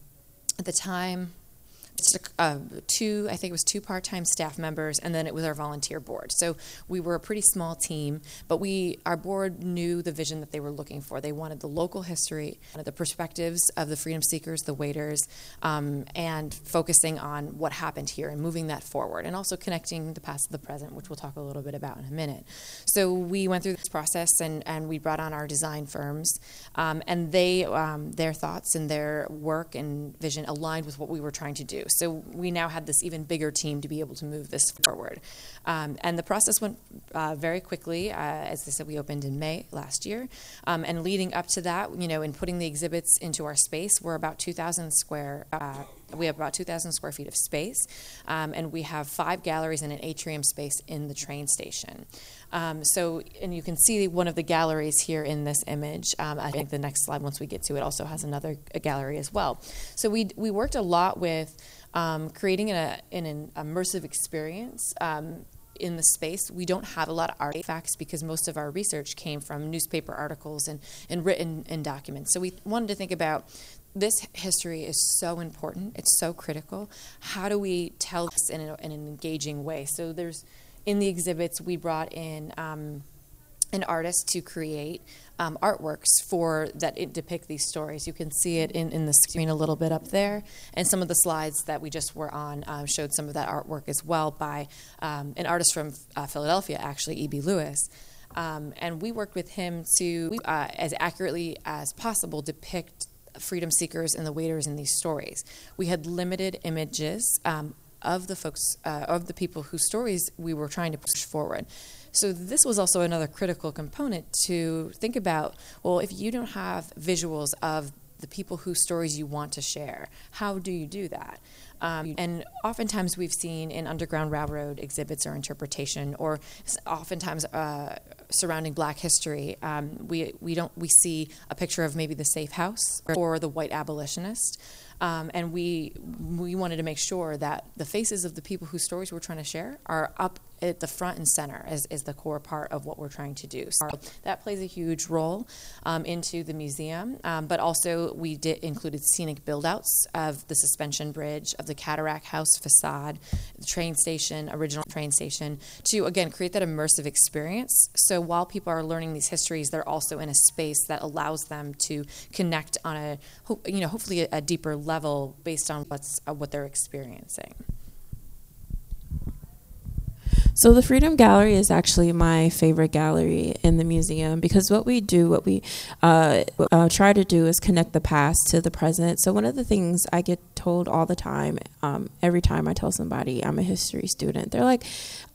at the time, Uh, two, I think it was two part-time staff members, and then it was our volunteer board. So we were a pretty small team, but we, our board knew the vision that they were looking for. They wanted the local history, the perspectives of the freedom seekers, the waiters, um, and focusing on what happened here and moving that forward, and also connecting the past to the present, which we'll talk a little bit about in a minute. So we went through this process, and, and we brought on our design firms, um, and they, um, their thoughts and their work and vision aligned with what we were trying to do. So we now had this even bigger team to be able to move this forward. Um, and the process went uh, very quickly. Uh, as I said, we opened in May last year. Um, and leading up to that, you know, in putting the exhibits into our space, we're about two thousand square uh, we have about two thousand square feet of space, um, and we have five galleries and an atrium space in the train station. Um, so, and you can see one of the galleries here in this image. Um, I think the next slide, once we get to it, also has another gallery as well. So we we worked a lot with um, creating an, an immersive experience um, in the space. We don't have a lot of artifacts because most of our research came from newspaper articles and, and written and documents. So we wanted to think about, this history is so important. It's so critical. How do we tell this in, a, in an engaging way? So there's, in the exhibits, we brought in um, an artist to create um, artworks for that it depict these stories. You can see it in, in the screen a little bit up there. And some of the slides that we just were on um, showed some of that artwork as well by um, an artist from uh, Philadelphia, actually, E B Lewis. Um, and we worked with him to, uh, as accurately as possible, depict freedom seekers and the waiters in these stories. We had limited images um, of the folks, uh, of the people whose stories we were trying to push forward. So this was also another critical component to think about, well, if you don't have visuals of the people whose stories you want to share, how do you do that? Um, and oftentimes we've seen in Underground Railroad exhibits or interpretation, or oftentimes uh, surrounding Black history, um, we we don't we see a picture of maybe the safe house or the white abolitionist, um, and we we wanted to make sure that the faces of the people whose stories we're trying to share are up at the front and center as is the core part of what we're trying to do. So that plays a huge role um, into the museum, um, but also we did included scenic build-outs of the suspension bridge, of the Cataract House facade, the train station, original train station, to, again, create that immersive experience. So while people are learning these histories, they're also in a space that allows them to connect on a, you know, hopefully a deeper level based on what's uh, what they're experiencing. So the Freedom Gallery is actually my favorite gallery in the museum, because what we do, what we uh, uh, try to do is connect the past to the present. So one of the things I get told all the time, um, every time I tell somebody I'm a history student, they're like,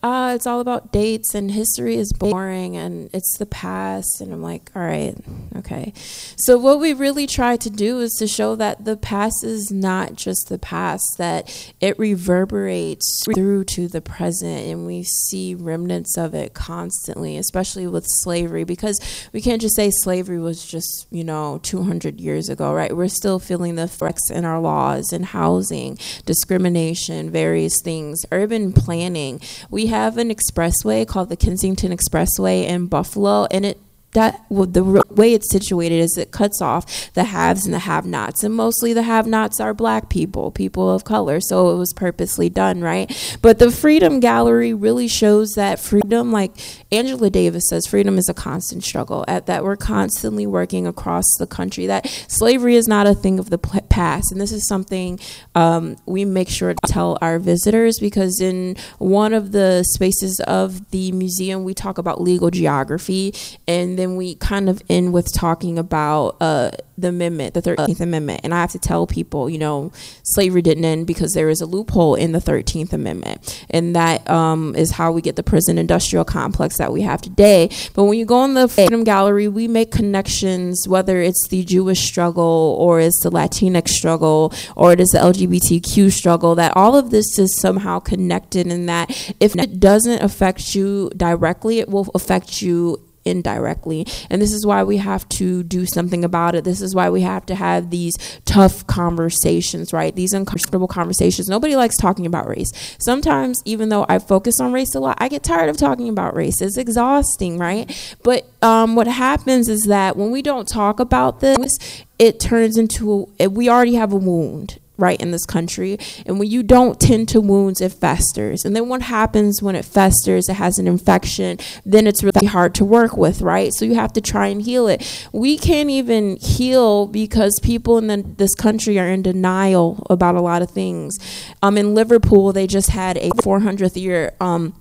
uh, it's all about dates and history is boring and it's the past. And I'm like, all right, okay. So what we really try to do is to show that the past is not just the past, that it reverberates through to the present, and we see remnants of it constantly, especially with slavery, because we can't just say slavery was just, you know, two hundred years ago, right? We're still feeling the effects in our laws and housing, discrimination, various things, urban planning. We have an expressway called the Kensington Expressway in Buffalo, and it That well, the way it's situated is it cuts off the haves and the have-nots, and mostly the have-nots are Black people, people of color. So it was purposely done, right? But the Freedom Gallery really shows that freedom, like Angela Davis says, freedom is a constant struggle. At that, we're constantly working across the country. That slavery is not a thing of the past, and this is something um, we make sure to tell our visitors, because in one of the spaces of the museum, we talk about legal geography, and then we kind of end with talking about uh, the amendment, the thirteenth Amendment. And I have to tell people, you know, slavery didn't end because there is a loophole in the thirteenth Amendment. And that um, is how we get the prison industrial complex that we have today. But when you go in the Freedom Gallery, we make connections, whether it's the Jewish struggle or it's the Latinx struggle or it is the L G B T Q struggle, that all of this is somehow connected, and that if it doesn't affect you directly, it will affect you indirectly. And this is why we have to do something about it. This is why we have to have these tough conversations, right? These uncomfortable conversations. Nobody likes talking about race. Sometimes, even though I focus on race a lot, I get tired of talking about race. It's exhausting, right? But um, what happens is that when we don't talk about this, it turns into, a, we already have a wound, right, in this country. And when you don't tend to wounds, it festers. And then what happens when it festers, it has an infection, then it's really hard to work with, right? So you have to try and heal it. We can't even heal because people in the, this country are in denial about a lot of things. Um, in Liverpool, they just had a four hundredth year um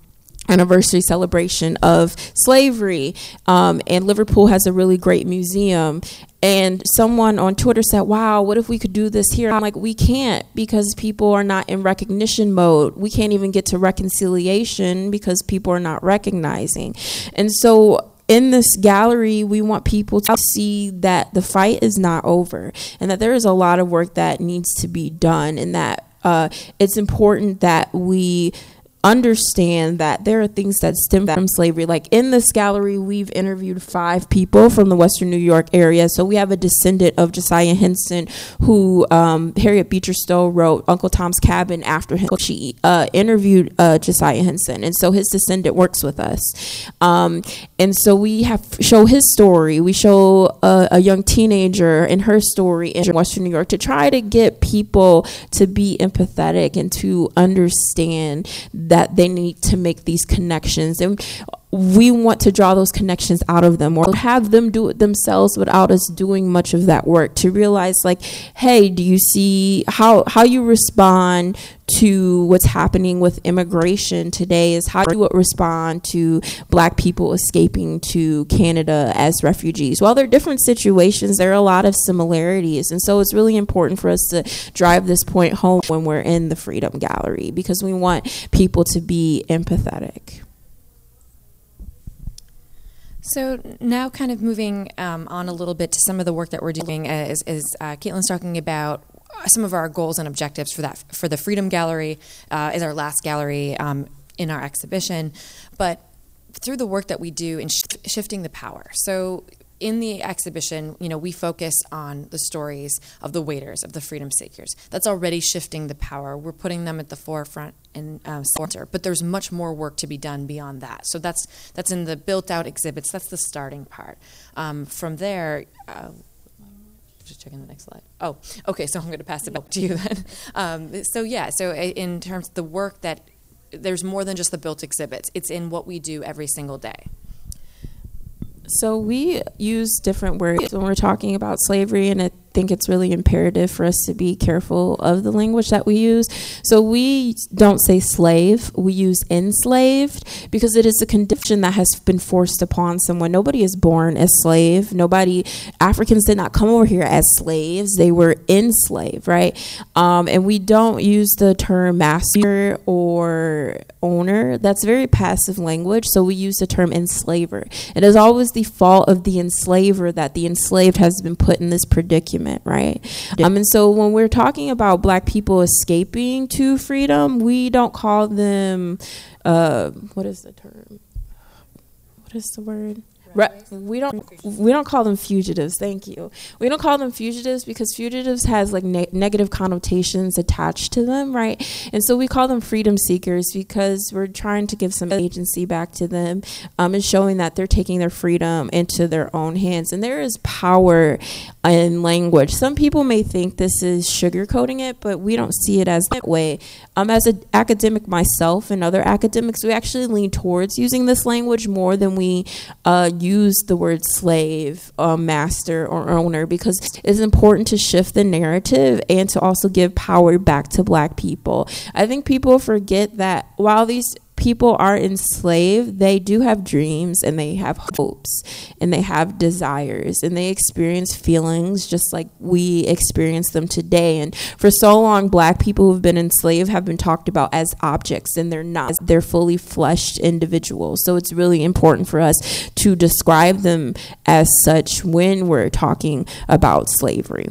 anniversary celebration of slavery, um, and Liverpool has a really great museum. And someone on Twitter said, wow, what if we could do this here? I'm like, we can't, because people are not in recognition mode. We can't even get to reconciliation because people are not recognizing. And so in this gallery, we want people to see that the fight is not over, and that there is a lot of work that needs to be done, and that uh, it's important that we understand that there are things that stem from slavery. Like in this gallery, we've interviewed five people from the Western New York area. So we have a descendant of Josiah Henson, who um, Harriet Beecher Stowe wrote Uncle Tom's Cabin after him. She uh, interviewed uh, Josiah Henson, and so his descendant works with us. Um, and so we have show his story. We show a, a young teenager and her story in Western New York, to try to get people to be empathetic and to understand that they need to make these connections. And we want to draw those connections out of them or have them do it themselves without us doing much of that work, to realize like, hey, do you see how how you respond to what's happening with immigration today is how you would respond to Black people escaping to Canada as refugees. While they're different situations, there are a lot of similarities. And so it's really important for us to drive this point home when we're in the Freedom Gallery, because we want people to be empathetic. So now kind of moving um, on a little bit to some of the work that we're doing, as, as uh, Caitlin's talking about, some of our goals and objectives for that for the Freedom Gallery uh, is our last gallery um, in our exhibition. But through the work that we do in sh- shifting the power. So in the exhibition, you know, we focus on the stories of the waiters, of the freedom seekers. That's already shifting the power. We're putting them at the forefront and um, center, but there's much more work to be done beyond that. So that's that's in the built-out exhibits. That's the starting part. Um, from there, uh, just checking the next slide. Oh, okay. So I'm going to pass it back to you then. Um, so yeah. So in terms of the work that there's more than just the built exhibits. It's in what we do every single day. So we use different words when we're talking about slavery, and I think it's really imperative for us to be careful of the language that we use. So we don't say slave, we use enslaved, because it is a condition that has been forced upon someone. Nobody is born as slave. Nobody, Africans did not come over here as slaves. They were enslaved, right? Um, and we don't use the term master or owner. That's very passive language. So we use the term enslaver. It is always the fault of the enslaver that the enslaved has been put in this predicament, right? Um, and so when we're talking about Black people escaping to freedom, we don't call them, uh, what is the term? What is the word? Right. We don't we don't call them fugitives. Thank you. We don't call them fugitives because fugitives has like ne- negative connotations attached to them, right? And so we call them freedom seekers because we're trying to give some agency back to them, um, and showing that they're taking their freedom into their own hands. And there is power in language. Some people may think this is sugarcoating it, but we don't see it as that way. Um, as an academic myself and other academics, we actually lean towards using this language more than we uh, use the word slave, uh, master, or owner, because it's important to shift the narrative and to also give power back to Black people. I think people forget that while these people are enslaved, they do have dreams and they have hopes and they have desires and they experience feelings just like we experience them today. And for so long, Black people who've been enslaved have been talked about as objects, and they're not. They're fully fleshed individuals. So it's really important for us to describe them as such when we're talking about slavery.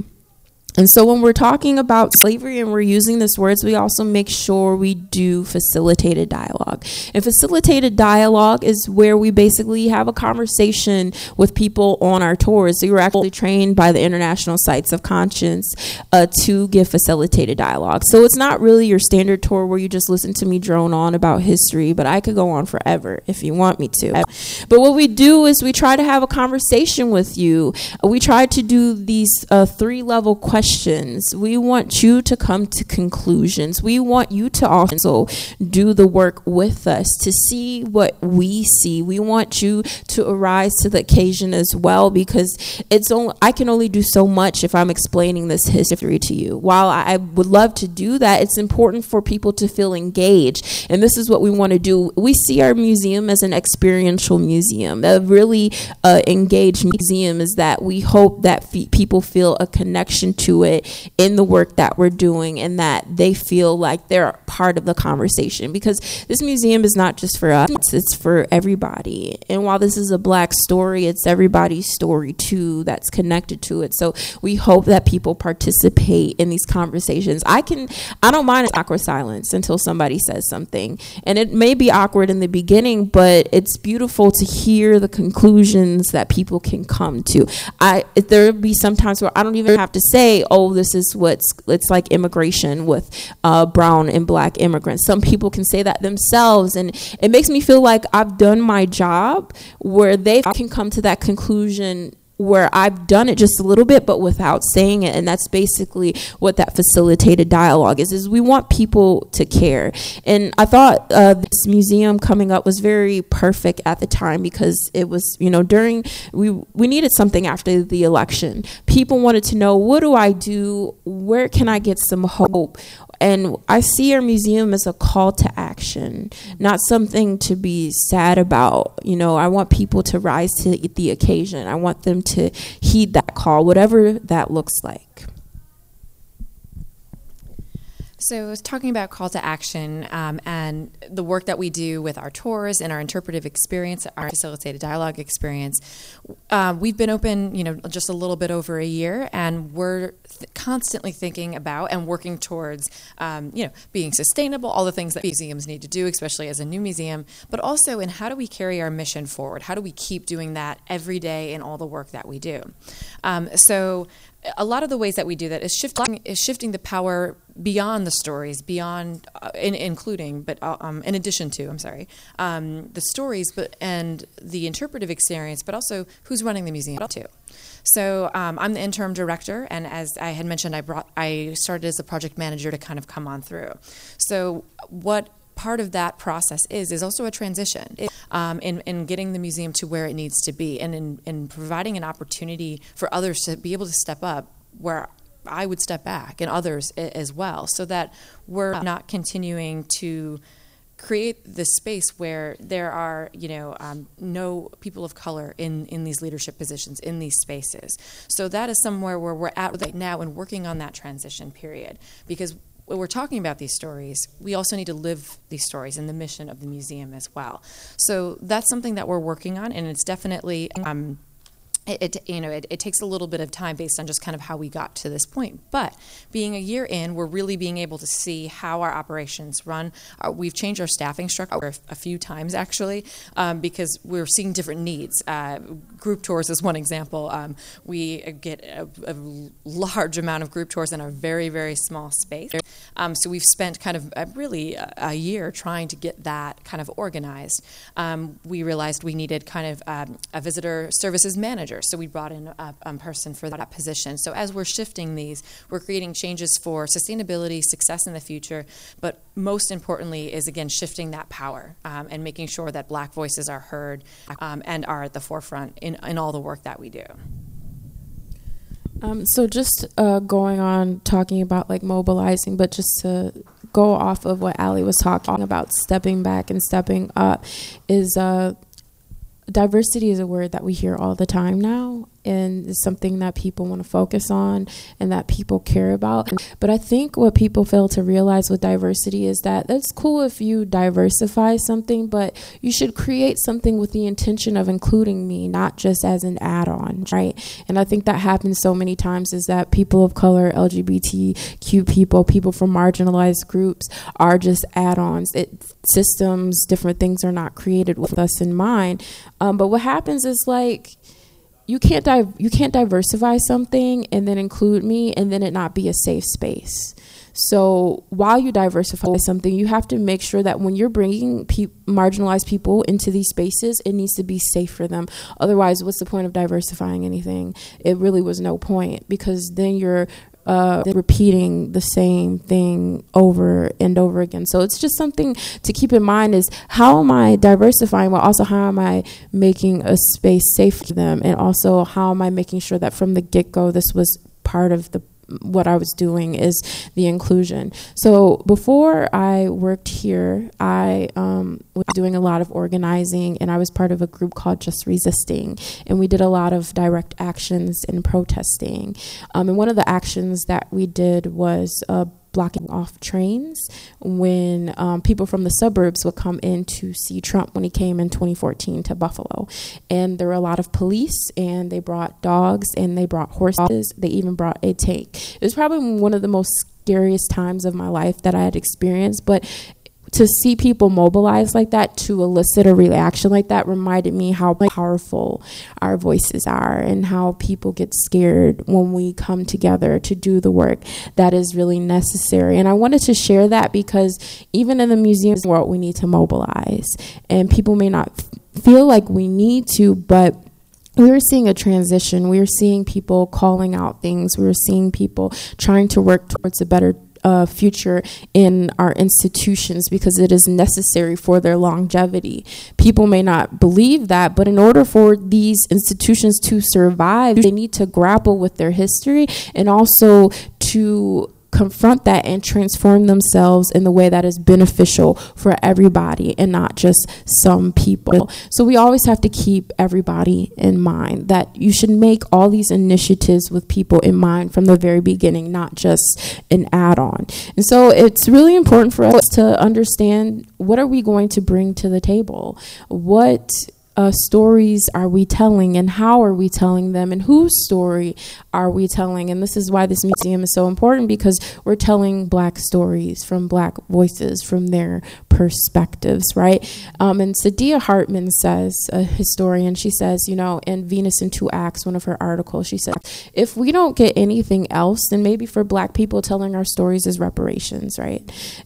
And so when we're talking about slavery and we're using these words, we also make sure we do facilitated dialogue. And facilitated dialogue is where we basically have a conversation with people on our tours. So you're actually trained by the International Sites of Conscience uh, to give facilitated dialogue. So it's not really your standard tour where you just listen to me drone on about history, but I could go on forever if you want me to. But what we do is we try to have a conversation with you. We try to do these uh, three-level questions. We want you to come to conclusions. We want you to also do the work with us to see what we see. We want you to arise to the occasion as well, because it's only, I can only do so much if I'm explaining this history to you. While I would love to do that, it's important for people to feel engaged, and this is what we want to do. We see our museum as an experiential museum. A really uh, engaged museum is that we hope that fe- people feel a connection to it in the work that we're doing, and that they feel like they're part of the conversation, because this museum is not just for us, it's for everybody. And while this is a Black story, it's everybody's story too that's connected to it. So we hope that people participate in these conversations. I can I don't mind awkward silence until somebody says something, and it may be awkward in the beginning, but it's beautiful to hear the conclusions that people can come to. I there'll be some times where I don't even have to say, oh, this is what's it's like immigration with uh, brown and Black immigrants. Some people can say that themselves, and it makes me feel like I've done my job, where they can come to that conclusion where I've done it just a little bit, but without saying it. And that's basically what that facilitated dialogue is, is we want people to care. And I thought uh, this museum coming up was very perfect at the time because it was, you know, during, we, we needed something after the election. People wanted to know, what do I do? Where can I get some hope? And I see our museum as a call to action, not something to be sad about. You know, I want people to rise to the occasion. I want them to heed that call, whatever that looks like. So I was talking about call to action um, and the work that we do with our tours and our interpretive experience, our facilitated dialogue experience. Uh, we've been open, you know, just a little bit over a year, and we're th- constantly thinking about and working towards, um, you know, being sustainable, all the things that museums need to do, especially as a new museum, but also in how do we carry our mission forward? How do we keep doing that every day in all the work that we do? Um, so a lot of the ways that we do that is shifting is shifting the power beyond the stories, beyond uh, in, including, but um, in addition to, I'm sorry, um, the stories, but and the interpretive experience, but also who's running the museum too. So um, I'm the interim director, and as I had mentioned, I brought I started as a project manager to kind of come on through. So what part of that process is is also a transition um, in, in getting the museum to where it needs to be, and in, in providing an opportunity for others to be able to step up where I would step back, and others as well, so that we're not continuing to create this space where there are, you know, um, no people of color in, in these leadership positions, in these spaces. So that is somewhere where we're at right now and working on that transition period, because when we're talking about these stories, we also need to live these stories and the mission of the museum as well. So that's something that we're working on, and it's definitely, um, it, it you know, it, it takes a little bit of time based on just kind of how we got to this point. But being a year in, we're really being able to see how our operations run. Our, we've changed our staffing structure a few times actually, um, because we're seeing different needs. Uh, group tours is one example. Um, we get a, a large amount of group tours in a very, very small space. Um, so we've spent kind of a, really a, a year trying to get that kind of organized. Um, we realized we needed kind of um, a visitor services manager, so we brought in a, a person for that position. So as we're shifting these, we're creating changes for sustainability, success in the future, but most importantly is, again, shifting that power um, and making sure that Black voices are heard um, and are at the forefront in, in all the work that we do. Um, so just uh, going on talking about like mobilizing, but just to go off of what Ally was talking about, stepping back and stepping up, is uh, diversity is a word that we hear all the time now, and it's something that people want to focus on and that people care about. But I think what people fail to realize with diversity is that it's cool if you diversify something, but you should create something with the intention of including me, not just as an add-on, right? And I think that happens so many times, is that people of color, L G B T Q people, people from marginalized groups are just add-ons. It, systems, different things are not created with us in mind. Um, but what happens is like, You can't dive, you can't diversify something and then include me and then it not be a safe space. So while you diversify something, you have to make sure that when you're bringing pe- marginalized people into these spaces, it needs to be safe for them. Otherwise, what's the point of diversifying anything? It really was no point, because then you're Uh, repeating the same thing over and over again. So it's just something to keep in mind, is how am I diversifying, but also how am I making a space safe for them? And also how am I making sure that from the get-go, this was part of the what I was doing, is the inclusion. So before I worked here, I um, was doing a lot of organizing, and I was part of a group called Just Resisting, and we did a lot of direct actions and protesting. Um, and one of the actions that we did was uh, blocking off trains when um, people from the suburbs would come in to see Trump when he came in twenty fourteen to Buffalo. And there were a lot of police, and they brought dogs, and they brought horses. They even brought a tank. It was probably one of the most scariest times of my life that I had experienced, but to see people mobilize like that, to elicit a reaction like that, reminded me how powerful our voices are and how people get scared when we come together to do the work that is really necessary. And I wanted to share that because even in the museum world, we need to mobilize. And people may not feel like we need to, but we were seeing a transition. We were seeing people calling out things. We were seeing people trying to work towards a better uh, future in our institutions because it is necessary for their longevity. People may not believe that, but in order for these institutions to survive, they need to grapple with their history and also to confront that and transform themselves in the way that is beneficial for everybody and not just some people. So we always have to keep everybody in mind, that you should make all these initiatives with people in mind from the very beginning, not just an add-on. And so it's really important for us to understand, what are we going to bring to the table? What Uh, stories are we telling, and how are we telling them, and whose story are we telling? And this is why this museum is so important, because we're telling Black stories from Black voices, from their perspectives, right? Um, and Sadia Hartman says, a historian, she says, you know, in Venus in Two Acts, one of her articles, she said, if we don't get anything else, then maybe for Black people, telling our stories is reparations, right?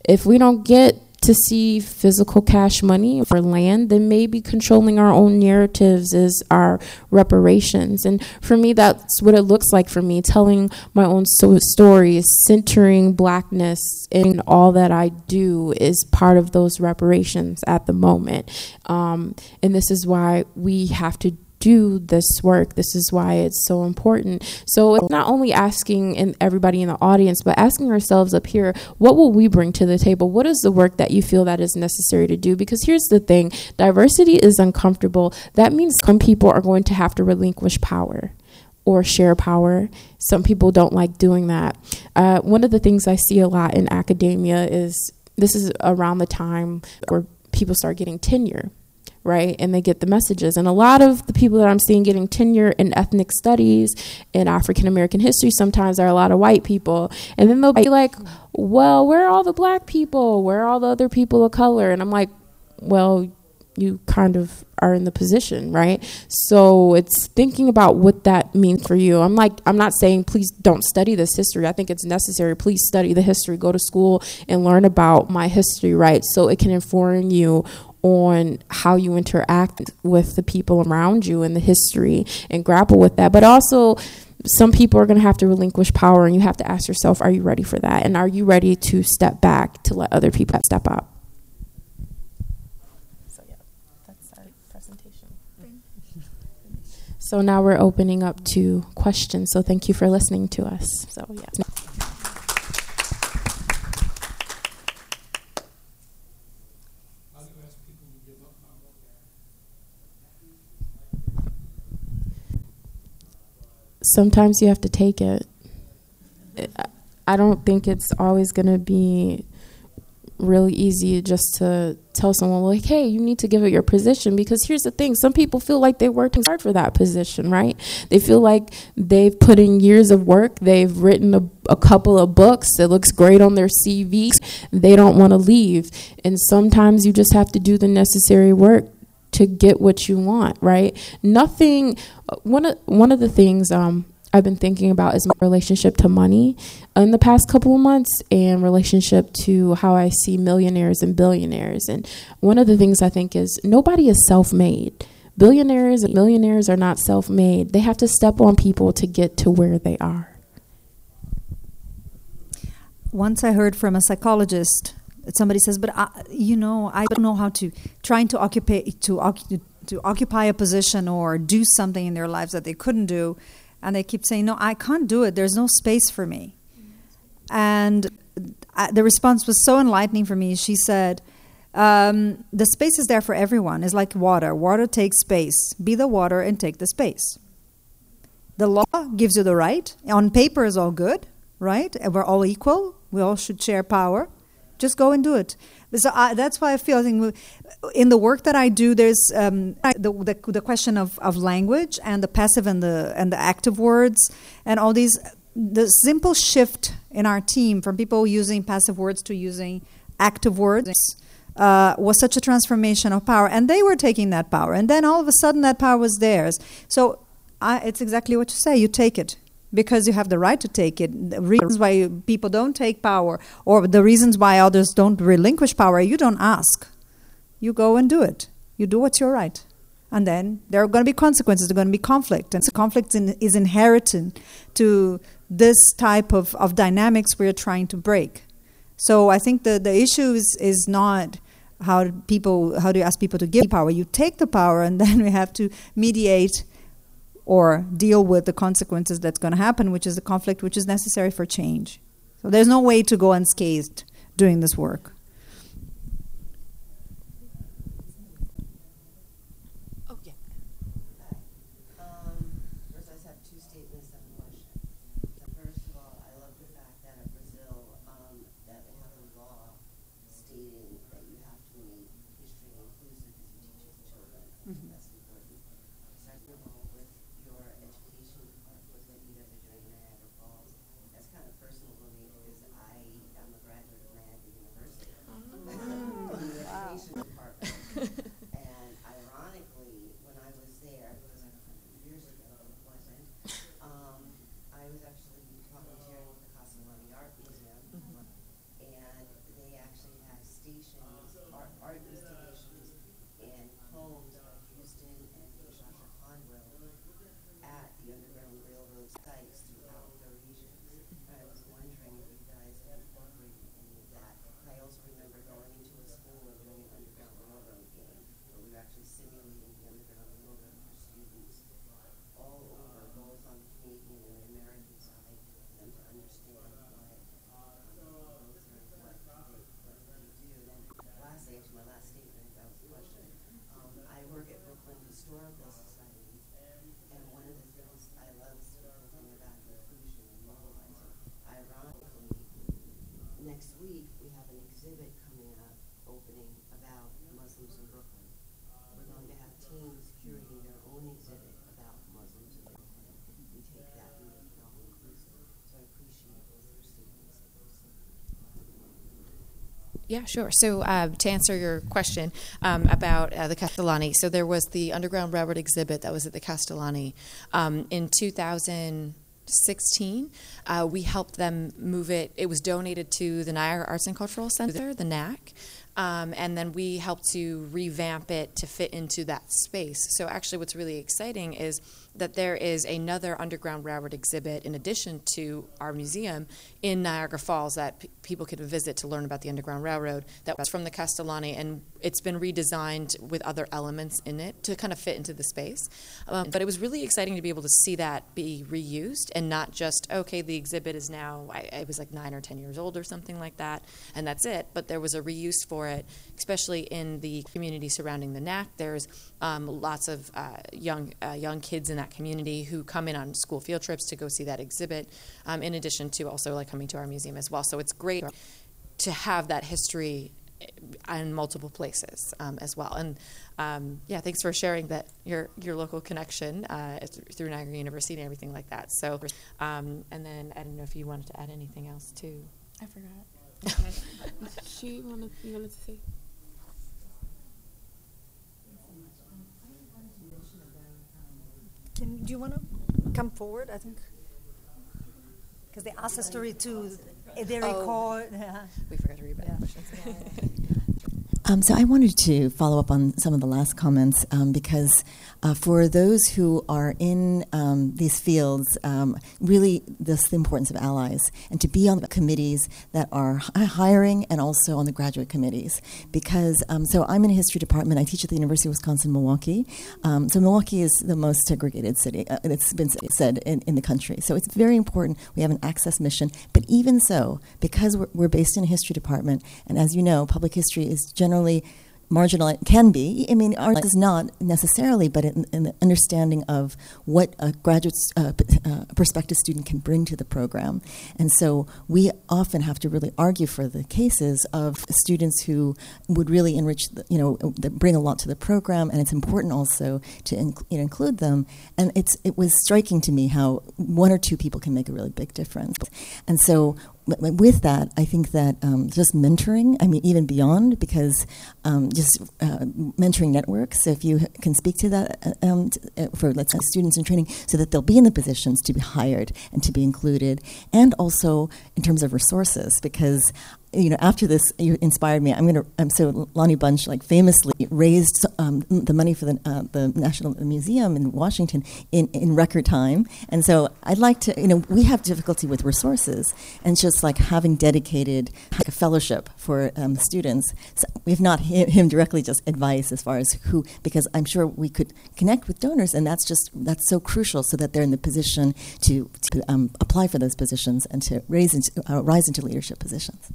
If we don't get to see physical cash money for land, then maybe controlling our own narratives is our reparations. And for me, that's what it looks like for me, telling my own so- stories, centering Blackness in all that I do is part of those reparations at the moment. Um, and this is why we have to do this work. This is why it's so important. So it's not only asking in everybody in the audience, but asking ourselves up here, what will we bring to the table? What is the work that you feel that is necessary to do? Because here's the thing, diversity is uncomfortable. That means some people are going to have to relinquish power or share power. Some people don't like doing that. Uh, one of the things I see a lot in academia is, this is around the time where people start getting tenure, right? And they get the messages. And a lot of the people that I'm seeing getting tenure in ethnic studies and African American history sometimes are a lot of white people. And then they'll be like, well, where are all the Black people? Where are all the other people of color? And I'm like, well, you kind of are in the position, right? So it's thinking about what that means for you. I'm like, I'm not saying please don't study this history. I think it's necessary. Please study the history. Go to school and learn about my history, right? So it can inform you on how you interact with the people around you and the history, and grapple with that. But also, some people are going to have to relinquish power, and you have to ask yourself, are you ready for that? And are you ready to step back to let other people step up? So yeah, that's our presentation. So now we're opening up to questions. So thank you for listening to us. So yeah. Sometimes you have to take it. I don't think it's always going to be really easy just to tell someone, like, hey, you need to give up your position, because here's the thing. Some people feel like they worked hard for that position, right? They feel like they've put in years of work. They've written a, a couple of books. It looks great on their C V. They don't want to leave. And sometimes you just have to do the necessary work to get what you want, right? Nothing, one of, one of the things um, I've been thinking about is my relationship to money in the past couple of months, and relationship to how I see millionaires and billionaires. And one of the things I think is, nobody is self-made. Billionaires and millionaires are not self-made. They have to step on people to get to where they are. Once I heard from a psychologist, somebody says, but I, you know, I don't know how to, trying to occupy to, to occupy a position or do something in their lives that they couldn't do. And they keep saying, no, I can't do it. There's no space for me. And I, the response was so enlightening for me. She said, um, the space is there for everyone. It's like water. Water takes space. Be the water and take the space. The law gives you the right. On paper is all good, right? We're all equal. We all should share power. Just go and do it. So I, that's why I feel, I think in the work that I do, there's um, the, the the question of, of language and the passive and the and the active words and all these. The simple shift in our team from people using passive words to using active words uh, was such a transformation of power, and they were taking that power, and then all of a sudden that power was theirs. So I, it's exactly what you say. You take it. Because you have the right to take it. The reasons why people don't take power, or the reasons why others don't relinquish power, you don't ask. You go and do it. You do what's your right. And then there are going to be consequences. There are going to be conflict. And so conflict in, is inherent to this type of, of dynamics we are trying to break. So I think the, the issue is, is not how do people how do you ask people to give power. You take the power, and then we have to mediate or deal with the consequences that's going to happen, which is the conflict which is necessary for change. So there's no way to go unscathed doing this work. Yeah, sure. So uh, to answer your question um, about uh, the Castellani, so there was the Underground Railroad exhibit that was at the Castellani. Um, in two thousand sixteen, uh, we helped them move it. It was donated to the Niagara Arts and Cultural Center, the N A C, um, and then we helped to revamp it to fit into that space. So actually what's really exciting is that there is another Underground Railroad exhibit in addition to our museum in Niagara Falls that p- people could visit to learn about the Underground Railroad that was from the Castellani, and it's been redesigned with other elements in it to kind of fit into the space. Um, but it was really exciting to be able to see that be reused and not just, okay, the exhibit is now, I, it was like nine or ten years old or something like that, and that's it. But there was a reuse for it, especially in the community surrounding the N A C. There's um, lots of uh, young, uh, young kids in that community who come in on school field trips to go see that exhibit, um, in addition to also like coming to our museum as well. So it's great to have that history in multiple places um, as well. And um, yeah, thanks for sharing that your your local connection uh, through Niagara University and everything like that. So um, and then I don't know if you wanted to add anything else too. I forgot. Okay. she wanted you wanted to say. Can, do you want to come forward, I think? Because they asked us to read too. They record. Oh, yeah. We forgot to read back. Yeah. um, so I wanted to follow up on some of the last comments um, because uh, for those who are in um, these fields, um, really this, the importance of allies and to be on the committees that are hiring and also on the graduate committees. Because, um, so I'm in a history department. I teach at the University of Wisconsin-Milwaukee. Um, so Milwaukee is the most segregated city, uh, it's been said, in, in the country. So it's very important. We have an access mission. But even so, because we're, we're based in a history department, and as you know, public history is generally marginalized, can be, I mean, art is not necessarily, but in, in the understanding of what a graduate, uh, uh, prospective student can bring to the program. And so we often have to really argue for the cases of students who would really enrich, the, you know, bring a lot to the program, and it's important also to inc- you know, include them. And it's it was striking to me how one or two people can make a really big difference. And so with that, I think that um, just mentoring, I mean, even beyond, because um, just uh, mentoring networks, so if you can speak to that um, t- for, let's say, students in training, so that they'll be in the positions to be hired and to be included, and also in terms of resources, because you know, after this, you inspired me. I'm gonna. Um, so Lonnie Bunch, like, famously raised um, the money for the uh, the National Museum in Washington in, in record time. And so I'd like to, you know, we have difficulty with resources, and just like having dedicated like a fellowship for um, students. So we've not him, him directly, just advice as far as who, because I'm sure we could connect with donors, and that's just that's so crucial, so that they're in the position to to um, apply for those positions and to raise into, uh, rise into leadership positions.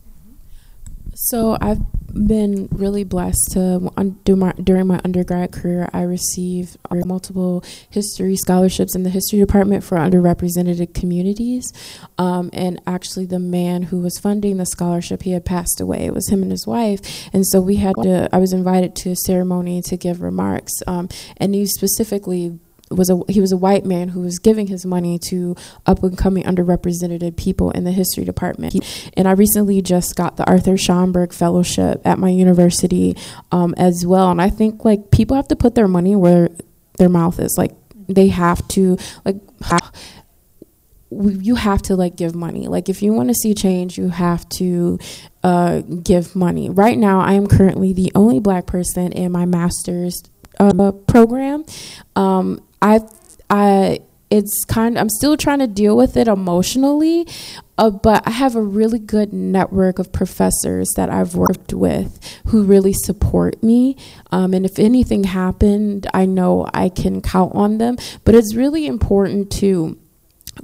So I've been really blessed to do my during my undergrad career. I received multiple history scholarships in the history department for underrepresented communities. Um, and actually, the man who was funding the scholarship, he had passed away. It was him and his wife, and so we had to. I was invited to a ceremony to give remarks, um, and he specifically. Was a he was a white man who was giving his money to up and coming underrepresented people in the history department. He, and I recently just got the Arthur Schomburg Fellowship at my university um, as well. And I think like people have to put their money where their mouth is. Like they have to like. You have to like give money. Like if you want to see change, you have to uh, give money. Right now, I am currently the only black person in my master's uh, program. Um, I, I, it's kind of, I'm still trying to deal with it emotionally, uh, but I have a really good network of professors that I've worked with who really support me. Um, and if anything happened, I know I can count on them, but it's really important to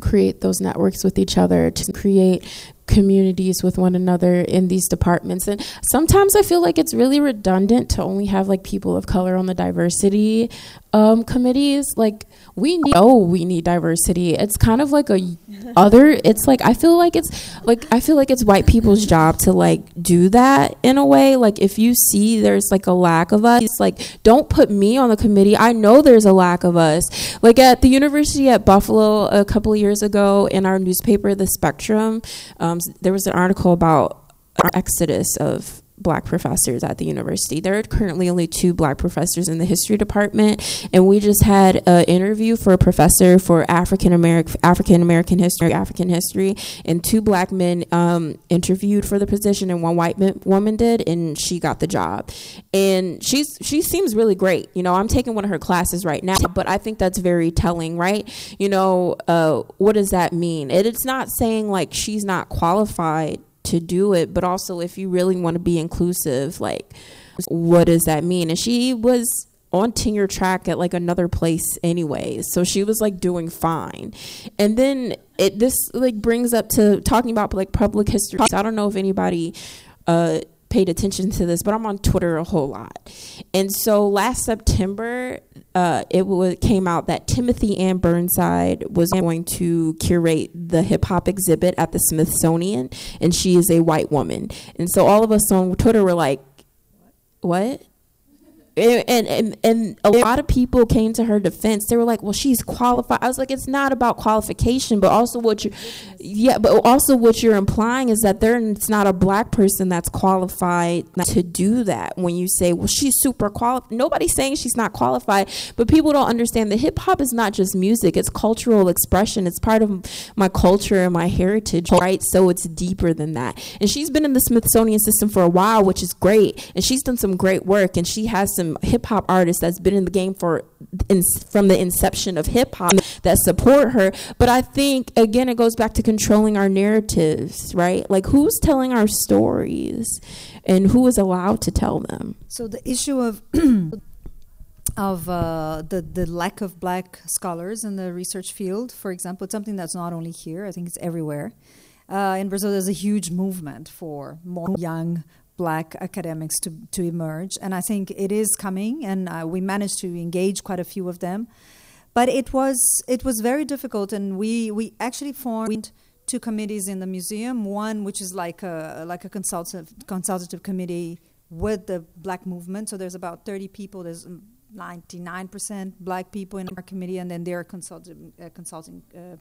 create those networks with each other, to create communities with one another in these departments. And sometimes I feel like it's really redundant to only have like people of color on the diversity um, committees. Like we need, oh, we need diversity. It's kind of like a other, it's like, I feel like it's like, I feel like it's white people's job to like do that in a way. Like if you see there's like a lack of us, it's like, don't put me on the committee. I know there's a lack of us. Like at the University at Buffalo a couple of years ago in our newspaper, The Spectrum, um, there was an article about our exodus of black professors at the university. There are currently only two black professors in the history department, and we just had an interview for a professor for African American African American history, African history, and two black men um, interviewed for the position, and one white man, woman did, and she got the job. And she's she seems really great. You know, I'm taking one of her classes right now, but I think that's very telling, right? You know, uh, what does that mean? It, it's not saying like she's not qualified to do it, but also if you really want to be inclusive, like what does that mean? And she was on tenure track at like another place anyway, so she was like doing fine. And then it this like brings up to talking about like public history. I don't know if anybody uh paid attention to this, but I'm on Twitter a whole lot. And so last September, uh, it w- came out that Timothy Ann Burnside was going to curate the hip hop exhibit at the Smithsonian, and she is a white woman. And so all of us on Twitter were like, what? And, and and a lot of people came to her defense. They were like, well, she's qualified. I was like, it's not about qualification, but also what you, yeah, but also what you're implying is that there, it's not a black person that's qualified to do that. When you say, well, she's super qualified, nobody's saying she's not qualified, but people don't understand that hip hop is not just music. It's cultural expression. It's part of my culture and my heritage, right? So it's deeper than that. And she's been in the Smithsonian system for a while, which is great. And she's done some great work, and she has some hip hop artists that's been in the game for in, from the inception of hip hop that support her. But I think again, it goes back to controlling our narratives, right? Like who's telling our stories, and who is allowed to tell them. So the issue of of uh, the the lack of black scholars in the research field, for example, it's something that's not only here. I think it's everywhere. Uh, in Brazil, there's a huge movement for more young black academics to, to emerge. And I think it is coming, and uh, we managed to engage quite a few of them. But it was it was very difficult, and we, we actually formed two committees in the museum, one which is like a, like a consultative, consultative committee with the black movement. So there's about thirty people. There's ninety-nine percent black people in our committee, and then there are consulting, uh, consulting uh,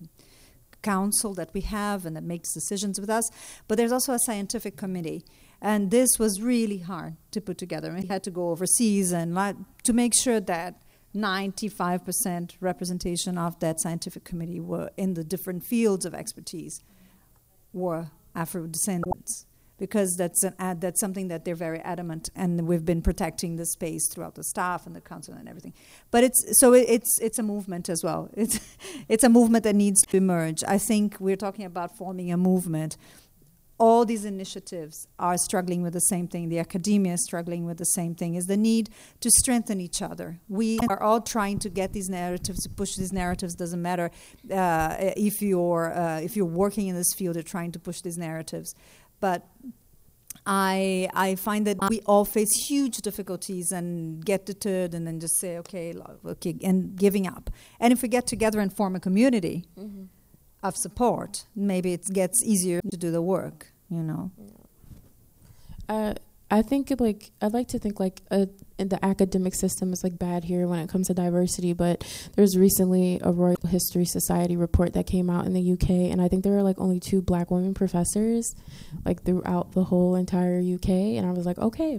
council that we have and that makes decisions with us. But there's also a scientific committee. And this was really hard to put together. We had to go overseas and like, to make sure that ninety-five percent representation of that scientific committee were in the different fields of expertise were Afro-descendants. because that's an ad, that's something that they're very adamant, and we've been protecting the space throughout the staff and the council and everything. But it's so it, it's it's a movement as well. It's it's a movement that needs to emerge. I think we're talking about forming a movement. All these initiatives are struggling with the same thing. The academia is struggling with the same thing, is the need to strengthen each other. We are all trying to get these narratives, to push these narratives. Doesn't matter uh, if you're uh, if you're working in this field, you're trying to push these narratives. But I I find that we all face huge difficulties and get deterred and then just say, okay, okay, and giving up. And if we get together and form a community, mm-hmm. of support, maybe it gets easier to do the work, you know. Uh, I think like I like to think like uh, in the academic system is like bad here when it comes to diversity, but there's recently a Royal History Society report that came out in the U K, and I think there were like only two black women professors like throughout the whole entire U K, and I was like, okay,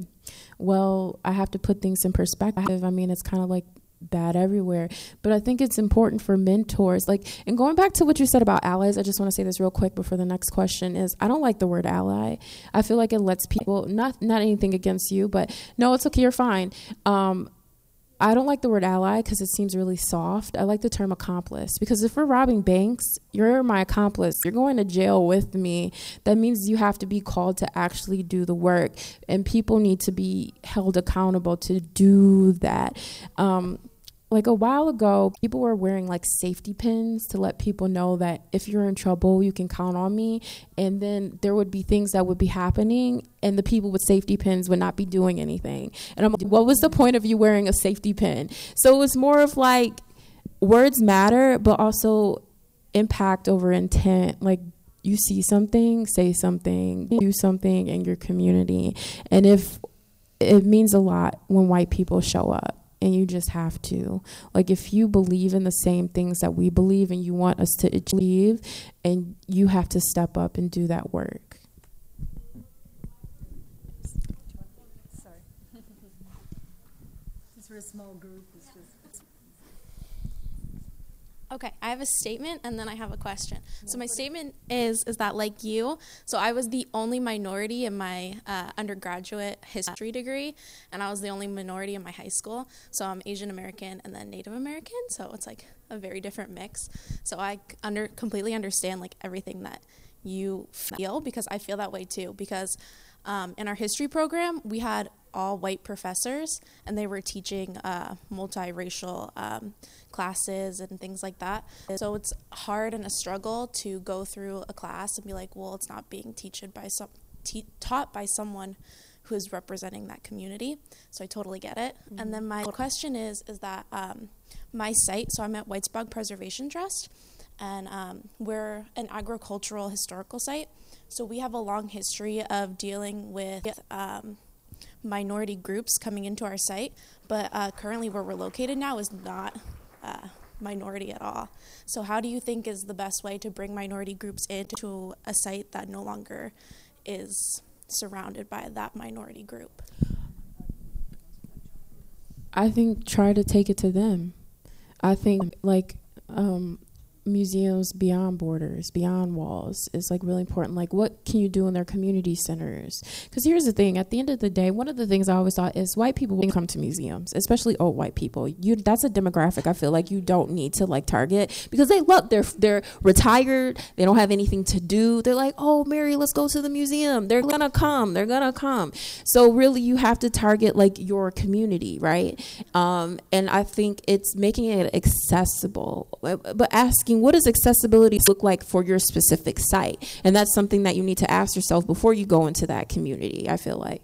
well, I have to put things in perspective. I mean, it's kind of like bad everywhere, but I think it's important for mentors, like, and going back to what you said about allies, I just want to say this real quick before the next question is, I don't like the word ally. I feel like it lets people, not not anything against you, but no, it's okay, you're fine. um I don't like the word ally because it seems really soft. I like the term accomplice, because if we're robbing banks, you're my accomplice. You're going to jail with me. That means you have to be called to actually do the work, and people need to be held accountable to do that. Um, like a while ago, people were wearing like safety pins to let people know that if you're in trouble, you can count on me. And then there would be things that would be happening, and the people with safety pins would not be doing anything. And I'm like, what was the point of you wearing a safety pin? So it was more of like, words matter, but also impact over intent. Like, you see something, say something, do something in your community. And if it means a lot when white people show up. And you just have to, like, if you believe in the same things that we believe and you want us to achieve, and you have to step up and do that work. Sorry. Since we're a small group. It's just... Okay, I have a statement and then I have a question. So my statement is, is that like you, so I was the only minority in my uh, undergraduate history degree, and I was the only minority in my high school. So I'm Asian American and then Native American. So it's like a very different mix. So I under completely understand like everything that you feel, because I feel that way too, because um, in our history program, we had all white professors, and they were teaching uh, multiracial um, classes and things like that. So it's hard and a struggle to go through a class and be like, well, it's not being teached by some, te- taught by someone who is representing that community. So I totally get it. Mm-hmm. And then my question is, is that um, my site, so I'm at Whitesburg Preservation Trust, and um, we're an agricultural historical site. So we have a long history of dealing with um, minority groups coming into our site, but uh, currently where we're located now is not uh, minority at all. So how do you think is the best way to bring minority groups into a site that no longer is surrounded by that minority group? I think try to take it to them. I think like um, museums beyond borders, beyond walls is like really important. Like, what can you do in their community centers? Because here's the thing, at the end of the day, one of the things I always thought is white people will come to museums, especially old white people. You, that's a demographic I feel like you don't need to like target, because they love, they're they're retired, they don't have anything to do, they're like, oh Mary, let's go to the museum, they're gonna come, they're gonna come. So really you have to target like your community, right? Um and I think it's making it accessible, but asking, what does accessibility look like for your specific site? And that's something that you need to ask yourself before you go into that community, I feel like.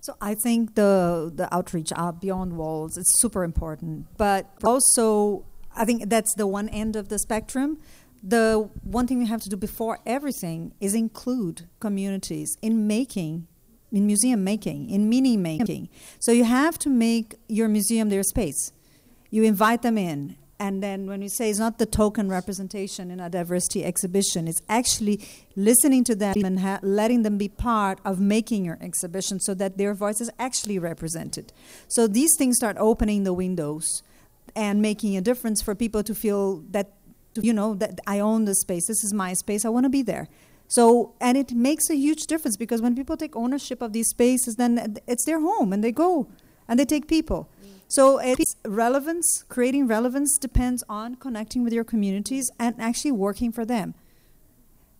So I think the the outreach beyond walls is super important. But also, I think that's the one end of the spectrum. The one thing we have to do before everything is include communities in making, in museum making, in meaning making. So you have to make your museum their space. You invite them in. And then when we say it's not the token representation in a diversity exhibition, it's actually listening to them and ha- letting them be part of making your exhibition so that their voice is actually represented. So these things start opening the windows and making a difference for people to feel that, you know, that I own the space. This is my space. I want to be there. So, and it makes a huge difference, because when people take ownership of these spaces, then it's their home and they go and they take people. Mm. So it's relevance, creating relevance depends on connecting with your communities and actually working for them.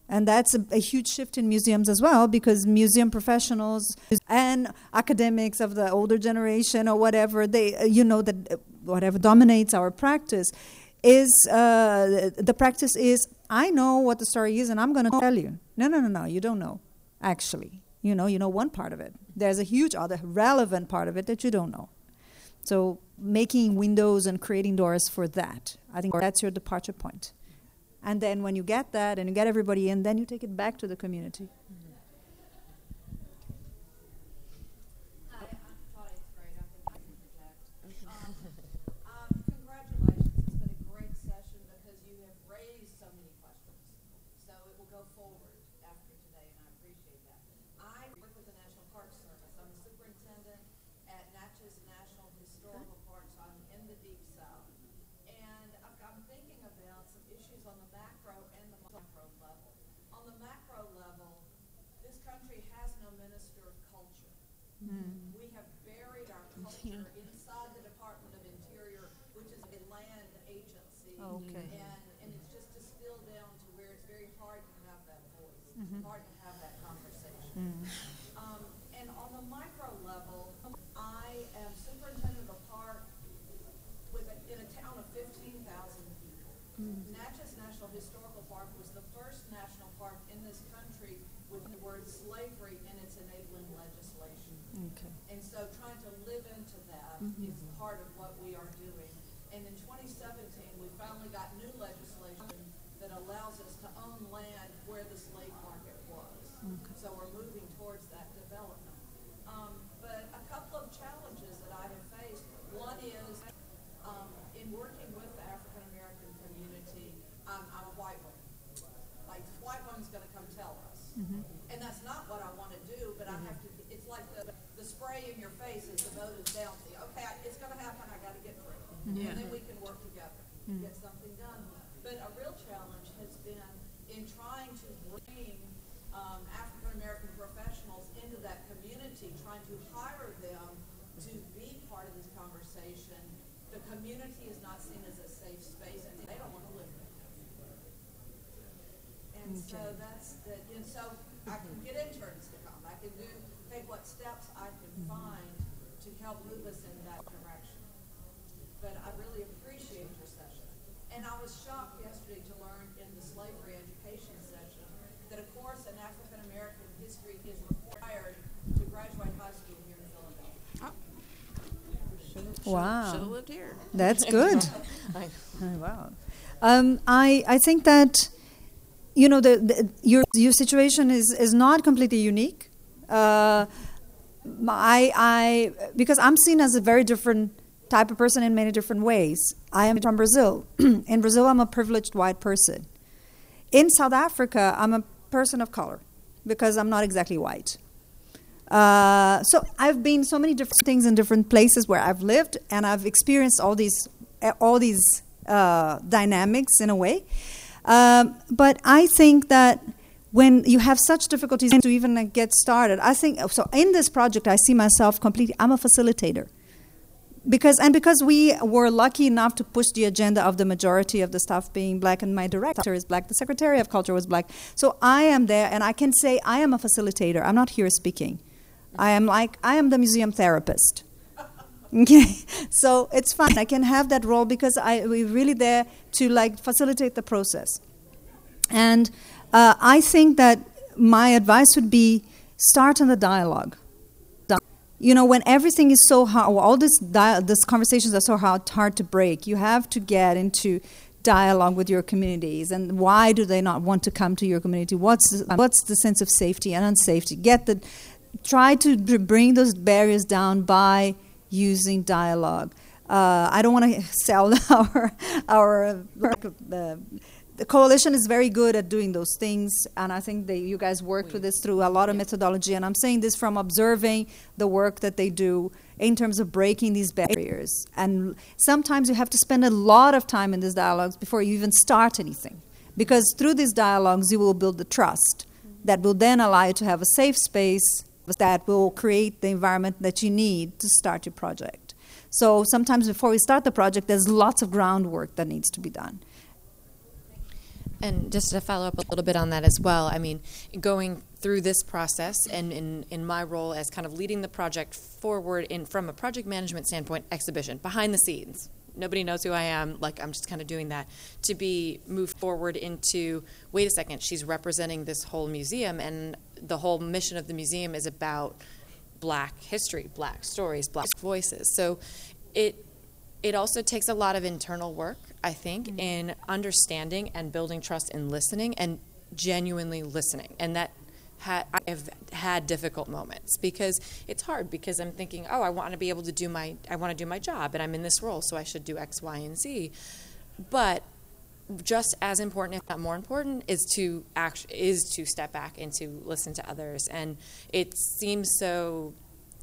And that's a, a huge shift in museums as well, because museum professionals and academics of the older generation or whatever, they, you know, that whatever dominates our practice is, uh, the practice is, I know what the story is and I'm going to tell you. No, no, no, no, you don't know, actually. You know, you know one part of it. There's a huge other relevant part of it that you don't know. So making windows and creating doors for that, I think that's your departure point. And then when you get that and you get everybody in, then you take it back to the community. Wow, that's good. I, wow, um, I I think that, you know, the, the your your situation is, is not completely unique. Uh, I I because I'm seen as a very different type of person in many different ways. I am from Brazil. In Brazil, I'm a privileged white person. In South Africa, I'm a person of color because I'm not exactly white. Uh, so I've been so many different things in different places where I've lived, and I've experienced all these all these uh, dynamics in a way. Um, but I think that when you have such difficulties to even uh, get started, I think so. In this project, I see myself completely. I'm a facilitator, because and because we were lucky enough to push the agenda of the majority of the staff being black, and my director is black, the secretary of culture was black. So I am there, and I can say I am a facilitator. I'm not here speaking. I am like, I am the museum therapist. Okay, so it's fun. I can have that role because I we're really there to like facilitate the process. And uh, I think that my advice would be start on the dialogue. You know, when everything is so hard, well, all these di- these conversations are so hard, hard to break, you have to get into dialogue with your communities, and why do they not want to come to your community? What's what's the sense of safety and unsafety? Get the Try to bring those barriers down by using dialogue. Uh, I don't want to sell our our uh, the coalition is very good at doing those things, and I think they, you guys worked with this through a lot of methodology. And I'm saying this from observing the work that they do in terms of breaking these barriers. And sometimes you have to spend a lot of time in these dialogues before you even start anything, because through these dialogues you will build the trust. that will then allow you to have a safe space that will create the environment that you need to start your project. So sometimes before we start the project, there's lots of groundwork that needs to be done. And just to follow up a little bit on that as well, I mean, going through this process and in, in my role as kind of leading the project forward in from a project management standpoint, exhibition, behind the scenes. Nobody knows who I am, like I'm just kind of doing that, to be moved forward into, wait a second, she's representing this whole museum, and the whole mission of the museum is about Black history, Black stories, Black voices. So it it also takes a lot of internal work, I think, mm-hmm. in understanding and building trust in listening and genuinely listening. And that ha- I have had difficult moments because it's hard because I'm thinking, oh, I want to be able to do my, I want to do my job and I'm in this role, so I should do X, Y, and Z. But just as important, if not more important, is to act, is to step back and to listen to others. And it seems so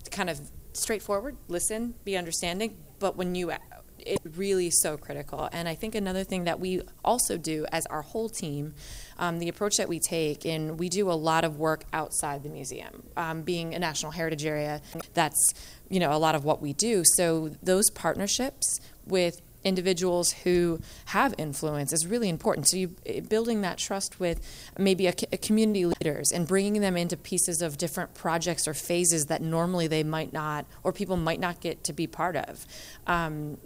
kind of straightforward, listen, be understanding, but when you, it's really so critical. And I think another thing that we also do as our whole team, um, the approach that we take, and we do a lot of work outside the museum, um, being a National Heritage Area, that's, you know, a lot of what we do. So those partnerships with individuals who have influence is really important. So you building that trust with maybe a, a community leaders and bringing them into pieces of different projects or phases that normally they might not, or people might not get to be part of. Um,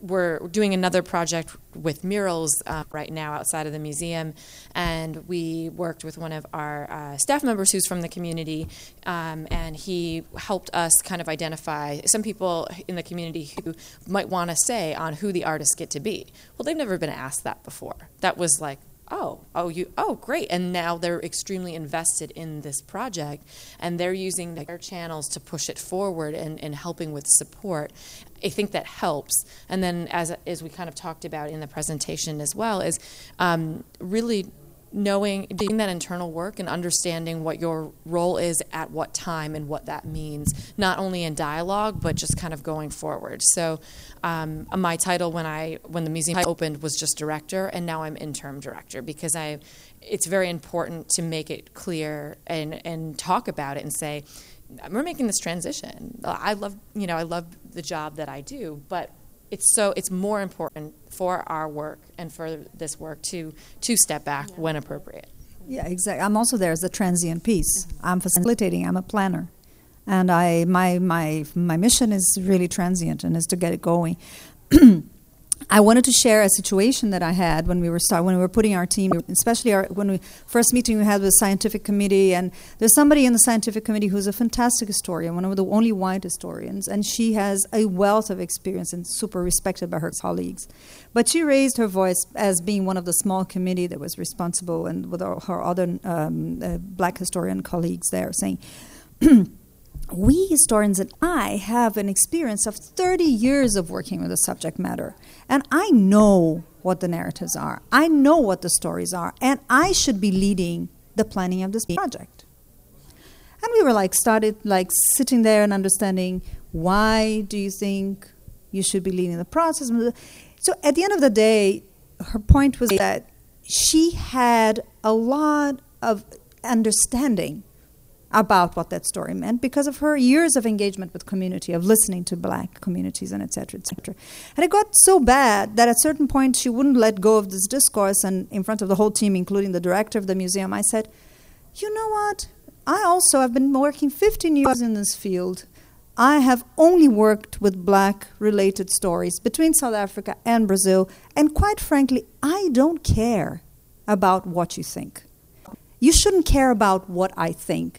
we're doing another project with murals uh, right now outside of the museum, and we worked with one of our uh, staff members who's from the community, um, and he helped us kind of identify some people in the community who might want to say on who the artists get to be. Well, they've never been asked that before. That was like, oh, oh, you, oh, great. And now they're extremely invested in this project, and they're using their channels to push it forward and, and helping with support. I think that helps. And then as, as we kind of talked about in the presentation as well, is um, really knowing, doing that internal work and understanding what your role is at what time and what that means, not only in dialogue, but just kind of going forward. So um, my title when I when the museum opened was just director, and now I'm interim director because I, it's very important to make it clear and, and talk about it and say, we're making this transition. I love, you know, I love the job that I do, but It's so it's more important for our work and for this work to to step back yeah. when appropriate. Yeah, exactly. I'm also there as a transient piece. Mm-hmm. I'm facilitating. I'm a planner, and I my my my mission is really transient and is to get it going. I wanted to share a situation that I had when we were start, when we were putting our team, especially our, when we first meeting we had with the scientific committee, and there's somebody in the scientific committee who's a fantastic historian, one of the only white historians, and she has a wealth of experience and super respected by her colleagues. But she raised her voice as being one of the small committee that was responsible, and with all her other um, uh, Black historian colleagues there, saying, we historians and I have an experience of thirty years of working with the subject matter. And I know what the narratives are. I know what the stories are. And I should be leading the planning of this project. And we were like started like sitting there and understanding, why do you think you should be leading the process? So at the end of the day, her point was that she had a lot of understanding about what that story meant because of her years of engagement with community, of listening to Black communities, and et cetera, et cetera. And it got so bad that at a certain point she wouldn't let go of this discourse, and in front of the whole team, including the director of the museum, I said, you know what? I also have been working fifteen years in this field. I have only worked with Black-related stories between South Africa and Brazil, and quite frankly, I don't care about what you think. You shouldn't care about what I think.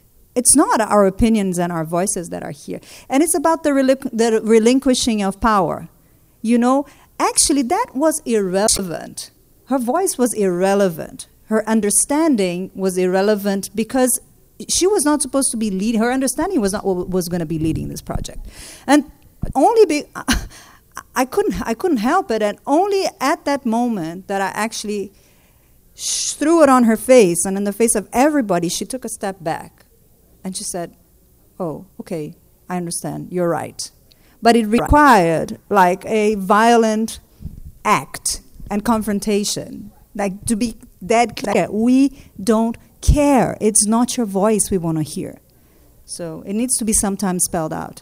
It's not our opinions and our voices that are here. And it's about the, relinqu- the relinquishing of power. You know, actually, that was irrelevant. Her voice was irrelevant. Her understanding was irrelevant because she was not supposed to be leading. Her understanding was not what was going to be leading this project. And only be, I couldn't, I couldn't help it. And only at that moment that I actually threw it on her face, and in the face of everybody, she took a step back. And she said, oh, okay, I understand, you're right. But it required like a violent act and confrontation, like to be dead clear, we don't care. It's not your voice we want to hear. So it needs to be sometimes spelled out.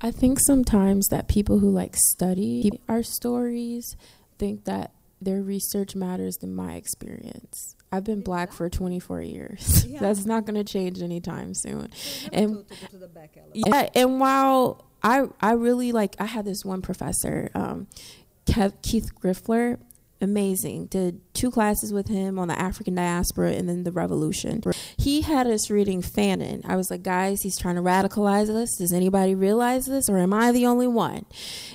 I think sometimes that people who like study our stories think that their research matters than my experience. I've been black for twenty-four years. Yeah. That's not going to change anytime soon. So and, to, to, to the back yeah, and while I I really like, I had this one professor, um, Kev, Keith Griffler, amazing. Did two classes with him on the African diaspora and then the revolution. He had us reading Fanon. I was like, guys, he's trying to radicalize us. Does anybody realize this, or am I the only one?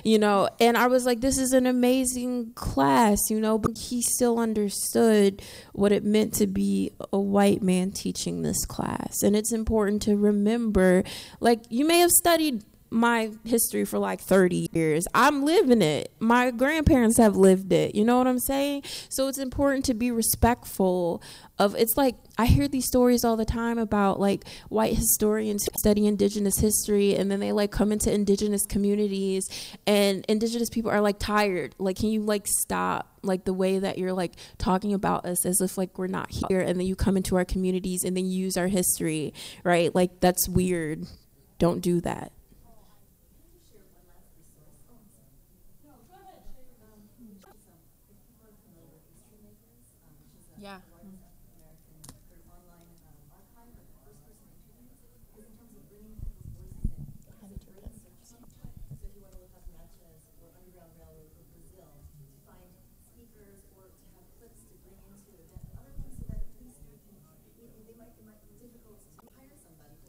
You know, and I was like, this is an amazing class, you know, but he still understood what it meant to be a white man teaching this class. And it's important to remember, like, you may have studied my history for like thirty years. I'm living it. My grandparents have lived it. You know what I'm saying? So it's important to be respectful of, it's like, I hear these stories all the time about like white historians who study indigenous history, and then they like come into indigenous communities, and indigenous people are like tired. Like, can you like stop? Like the way that you're like talking about us as if like we're not here, and then you come into our communities and then you use our history, right? Like, that's weird. Don't do that.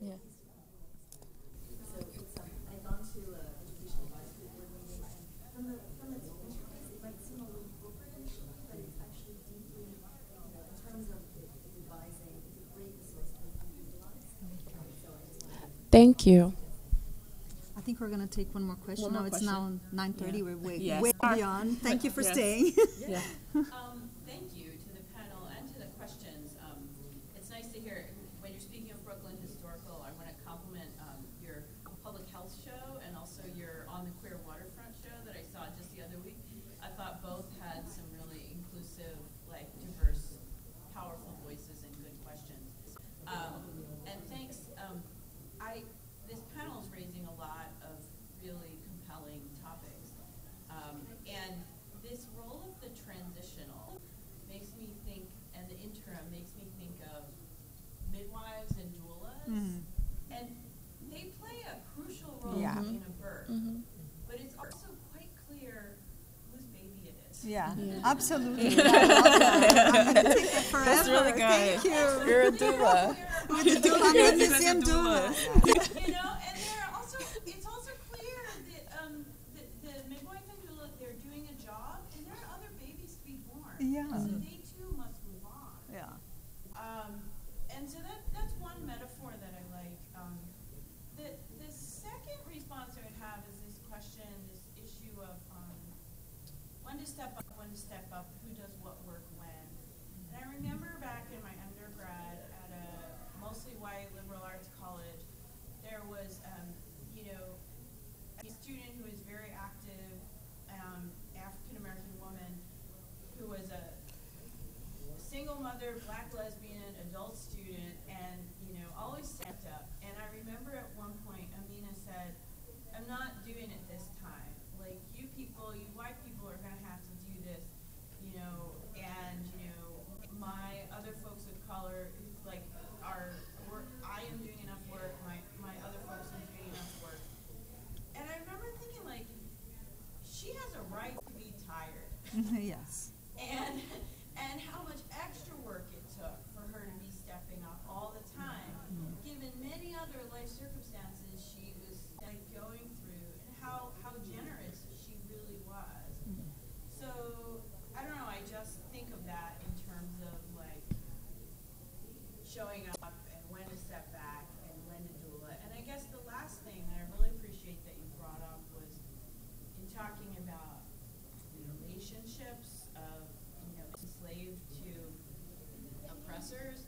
Yeah. Thank you. I think we're going to take one more question. One more no, it's question. Now nine thirty. Yeah. We're way, yes. way beyond. Thank you for yes. staying. Yeah. um, thank you to the panel and to the questions. Um, it's nice to hear. When you're speaking of Brooklyn Historical, I want to compliment um, your public health show and also your On the Queer Waterfront show that I saw just the other week. I thought both had some really inclusive, like diverse, powerful voices and good questions. Um, and thanks. Um, I, this panel is raising a lot of really compelling topics. Um, and this role of the transitional makes me think, and the interim makes me think of midwives and doulas. Mm-hmm. And they play a crucial role yeah. in a birth. Mm-hmm. But it's also quite clear whose baby it is. Yeah, yeah. Absolutely. I love that. I'm going to take it forever. That's really good. Thank you. You're a doula. With the doula, the museum doula. You know, and they're also, it's also clear that um, the, the midwife and doula, they're doing a job, and there are other babies to be born. Yeah. So they too must move on. Yeah. Um, and so that that's one metaphor that I like. Um, the the second response I would have is this question, this issue of um, when to step up, when to step up, who does what work when. And I remember back in my undergrad, mostly white liberal arts college, there was, um, you know, a student who was very active, um, African-American woman, who was a single mother, black lesbian, adult student, and, you know, always stepped up. And I remember at one point, Amina said, I'm not doing it this time. Like, you people, you white people are going to have to do this, you know, and, you know, my other folks of color, like, Are, or I am doing enough work, my, my other folks are doing enough work. And I remember thinking, like, she has a right to be tired. Yes. And and how much extra work it took for her to be stepping up all the time, mm-hmm. given many other life circumstances she was like, going through, and how, how generous she really was. Mm-hmm. So, I don't know, I just think of that in terms of, like, showing up and when to step back and when to doula. And I guess the last thing that I really appreciate that you brought up was in talking about the relationships of, you know, enslaved to oppressors.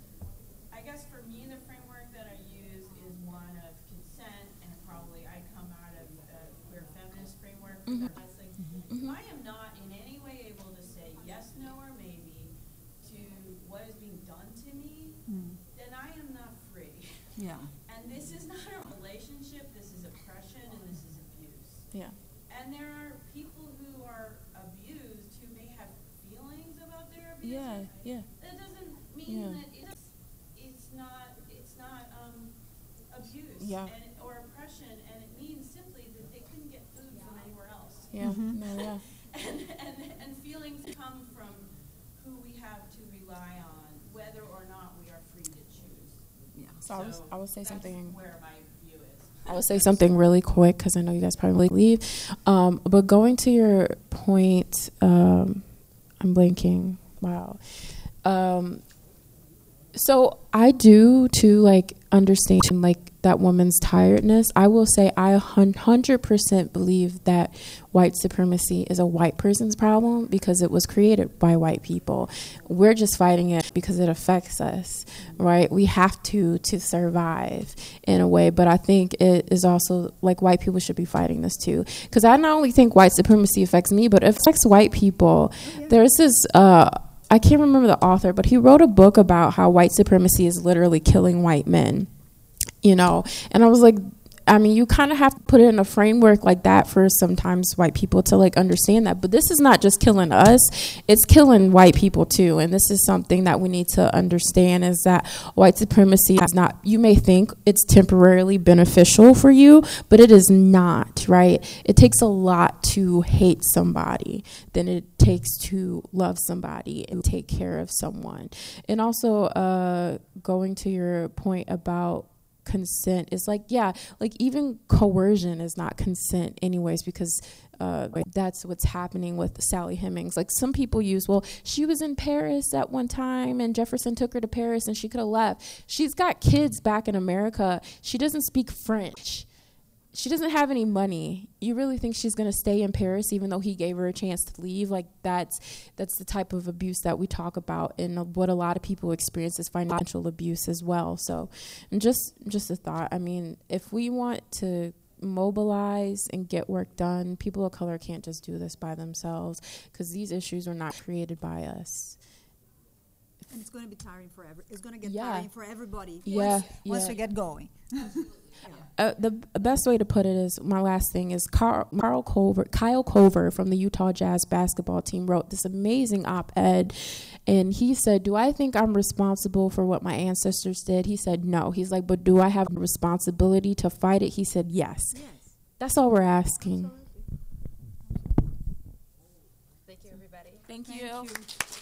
I guess for me, the framework that I use is one of consent, and probably I come out of the queer feminist framework. Mm-hmm. I was like, if I am not in any way able to say yes, no, or maybe to what is being done to Yeah. And this is not a relationship, this is oppression and this is abuse. Yeah. And there are people who are abused who may have feelings about their abuse. Yeah, yeah. That doesn't mean yeah. that it's, it's not it's not um, abuse yeah. and, or oppression, and it means simply that they couldn't get food yeah. from anywhere else. Yeah, mm-hmm. no, yeah. and, and and feelings come from who we have to rely on, whether or not we are free to choose. Yeah. So, so I was I would say that's something. Where my view is. I would say something really quick because I know you guys probably leave. Um, but going to your point, um, I'm blanking. Wow. Um, so I do too, like understand like that woman's tiredness. I will say I one hundred percent believe that white supremacy is a white person's problem because it was created by white people. We're just fighting it because it affects us, right? We have to to survive in a way, but I think it is also like white people should be fighting this too, because I not only think white supremacy affects me, but it affects white people. Oh, yeah. There's this uh I can't remember the author, but he wrote a book about how white supremacy is literally killing white men, you know? And I was like, I mean, you kind of have to put it in a framework like that for sometimes white people to like understand that. But this is not just killing us, it's killing white people too. And this is something that we need to understand, is that white supremacy is not, you may think it's temporarily beneficial for you, but it is not, right? It takes a lot to hate somebody than it takes to love somebody and take care of someone. And also uh, going to your point about consent is like, yeah, like even coercion is not consent anyways, because uh, that's what's happening with Sally Hemings. Like some people use, well, she was in Paris at one time and Jefferson took her to Paris and she could have left. She's got kids back in America. She doesn't speak French. She doesn't have any money. You really think she's going to stay in Paris even though he gave her a chance to leave? Like that's that's the type of abuse that we talk about, and what a lot of people experience is financial abuse as well. So and just just a thought. I mean, if we want to mobilize and get work done, people of color can't just do this by themselves, because these issues are not created by us. And it's going to be tiring for every, it's going to get yeah. tiring for everybody yeah. once, yeah. once we get going. Uh, the b- best way to put it is, my last thing is Carl, Carl Culver, Kyle Culver from the Utah Jazz basketball team wrote this amazing op-ed, and he said, do I think I'm responsible for what my ancestors did? He said, no. He's like, but do I have a responsibility to fight it? He said, yes. yes. That's all we're asking. Absolutely. Thank you, everybody. Thank you. Thank you.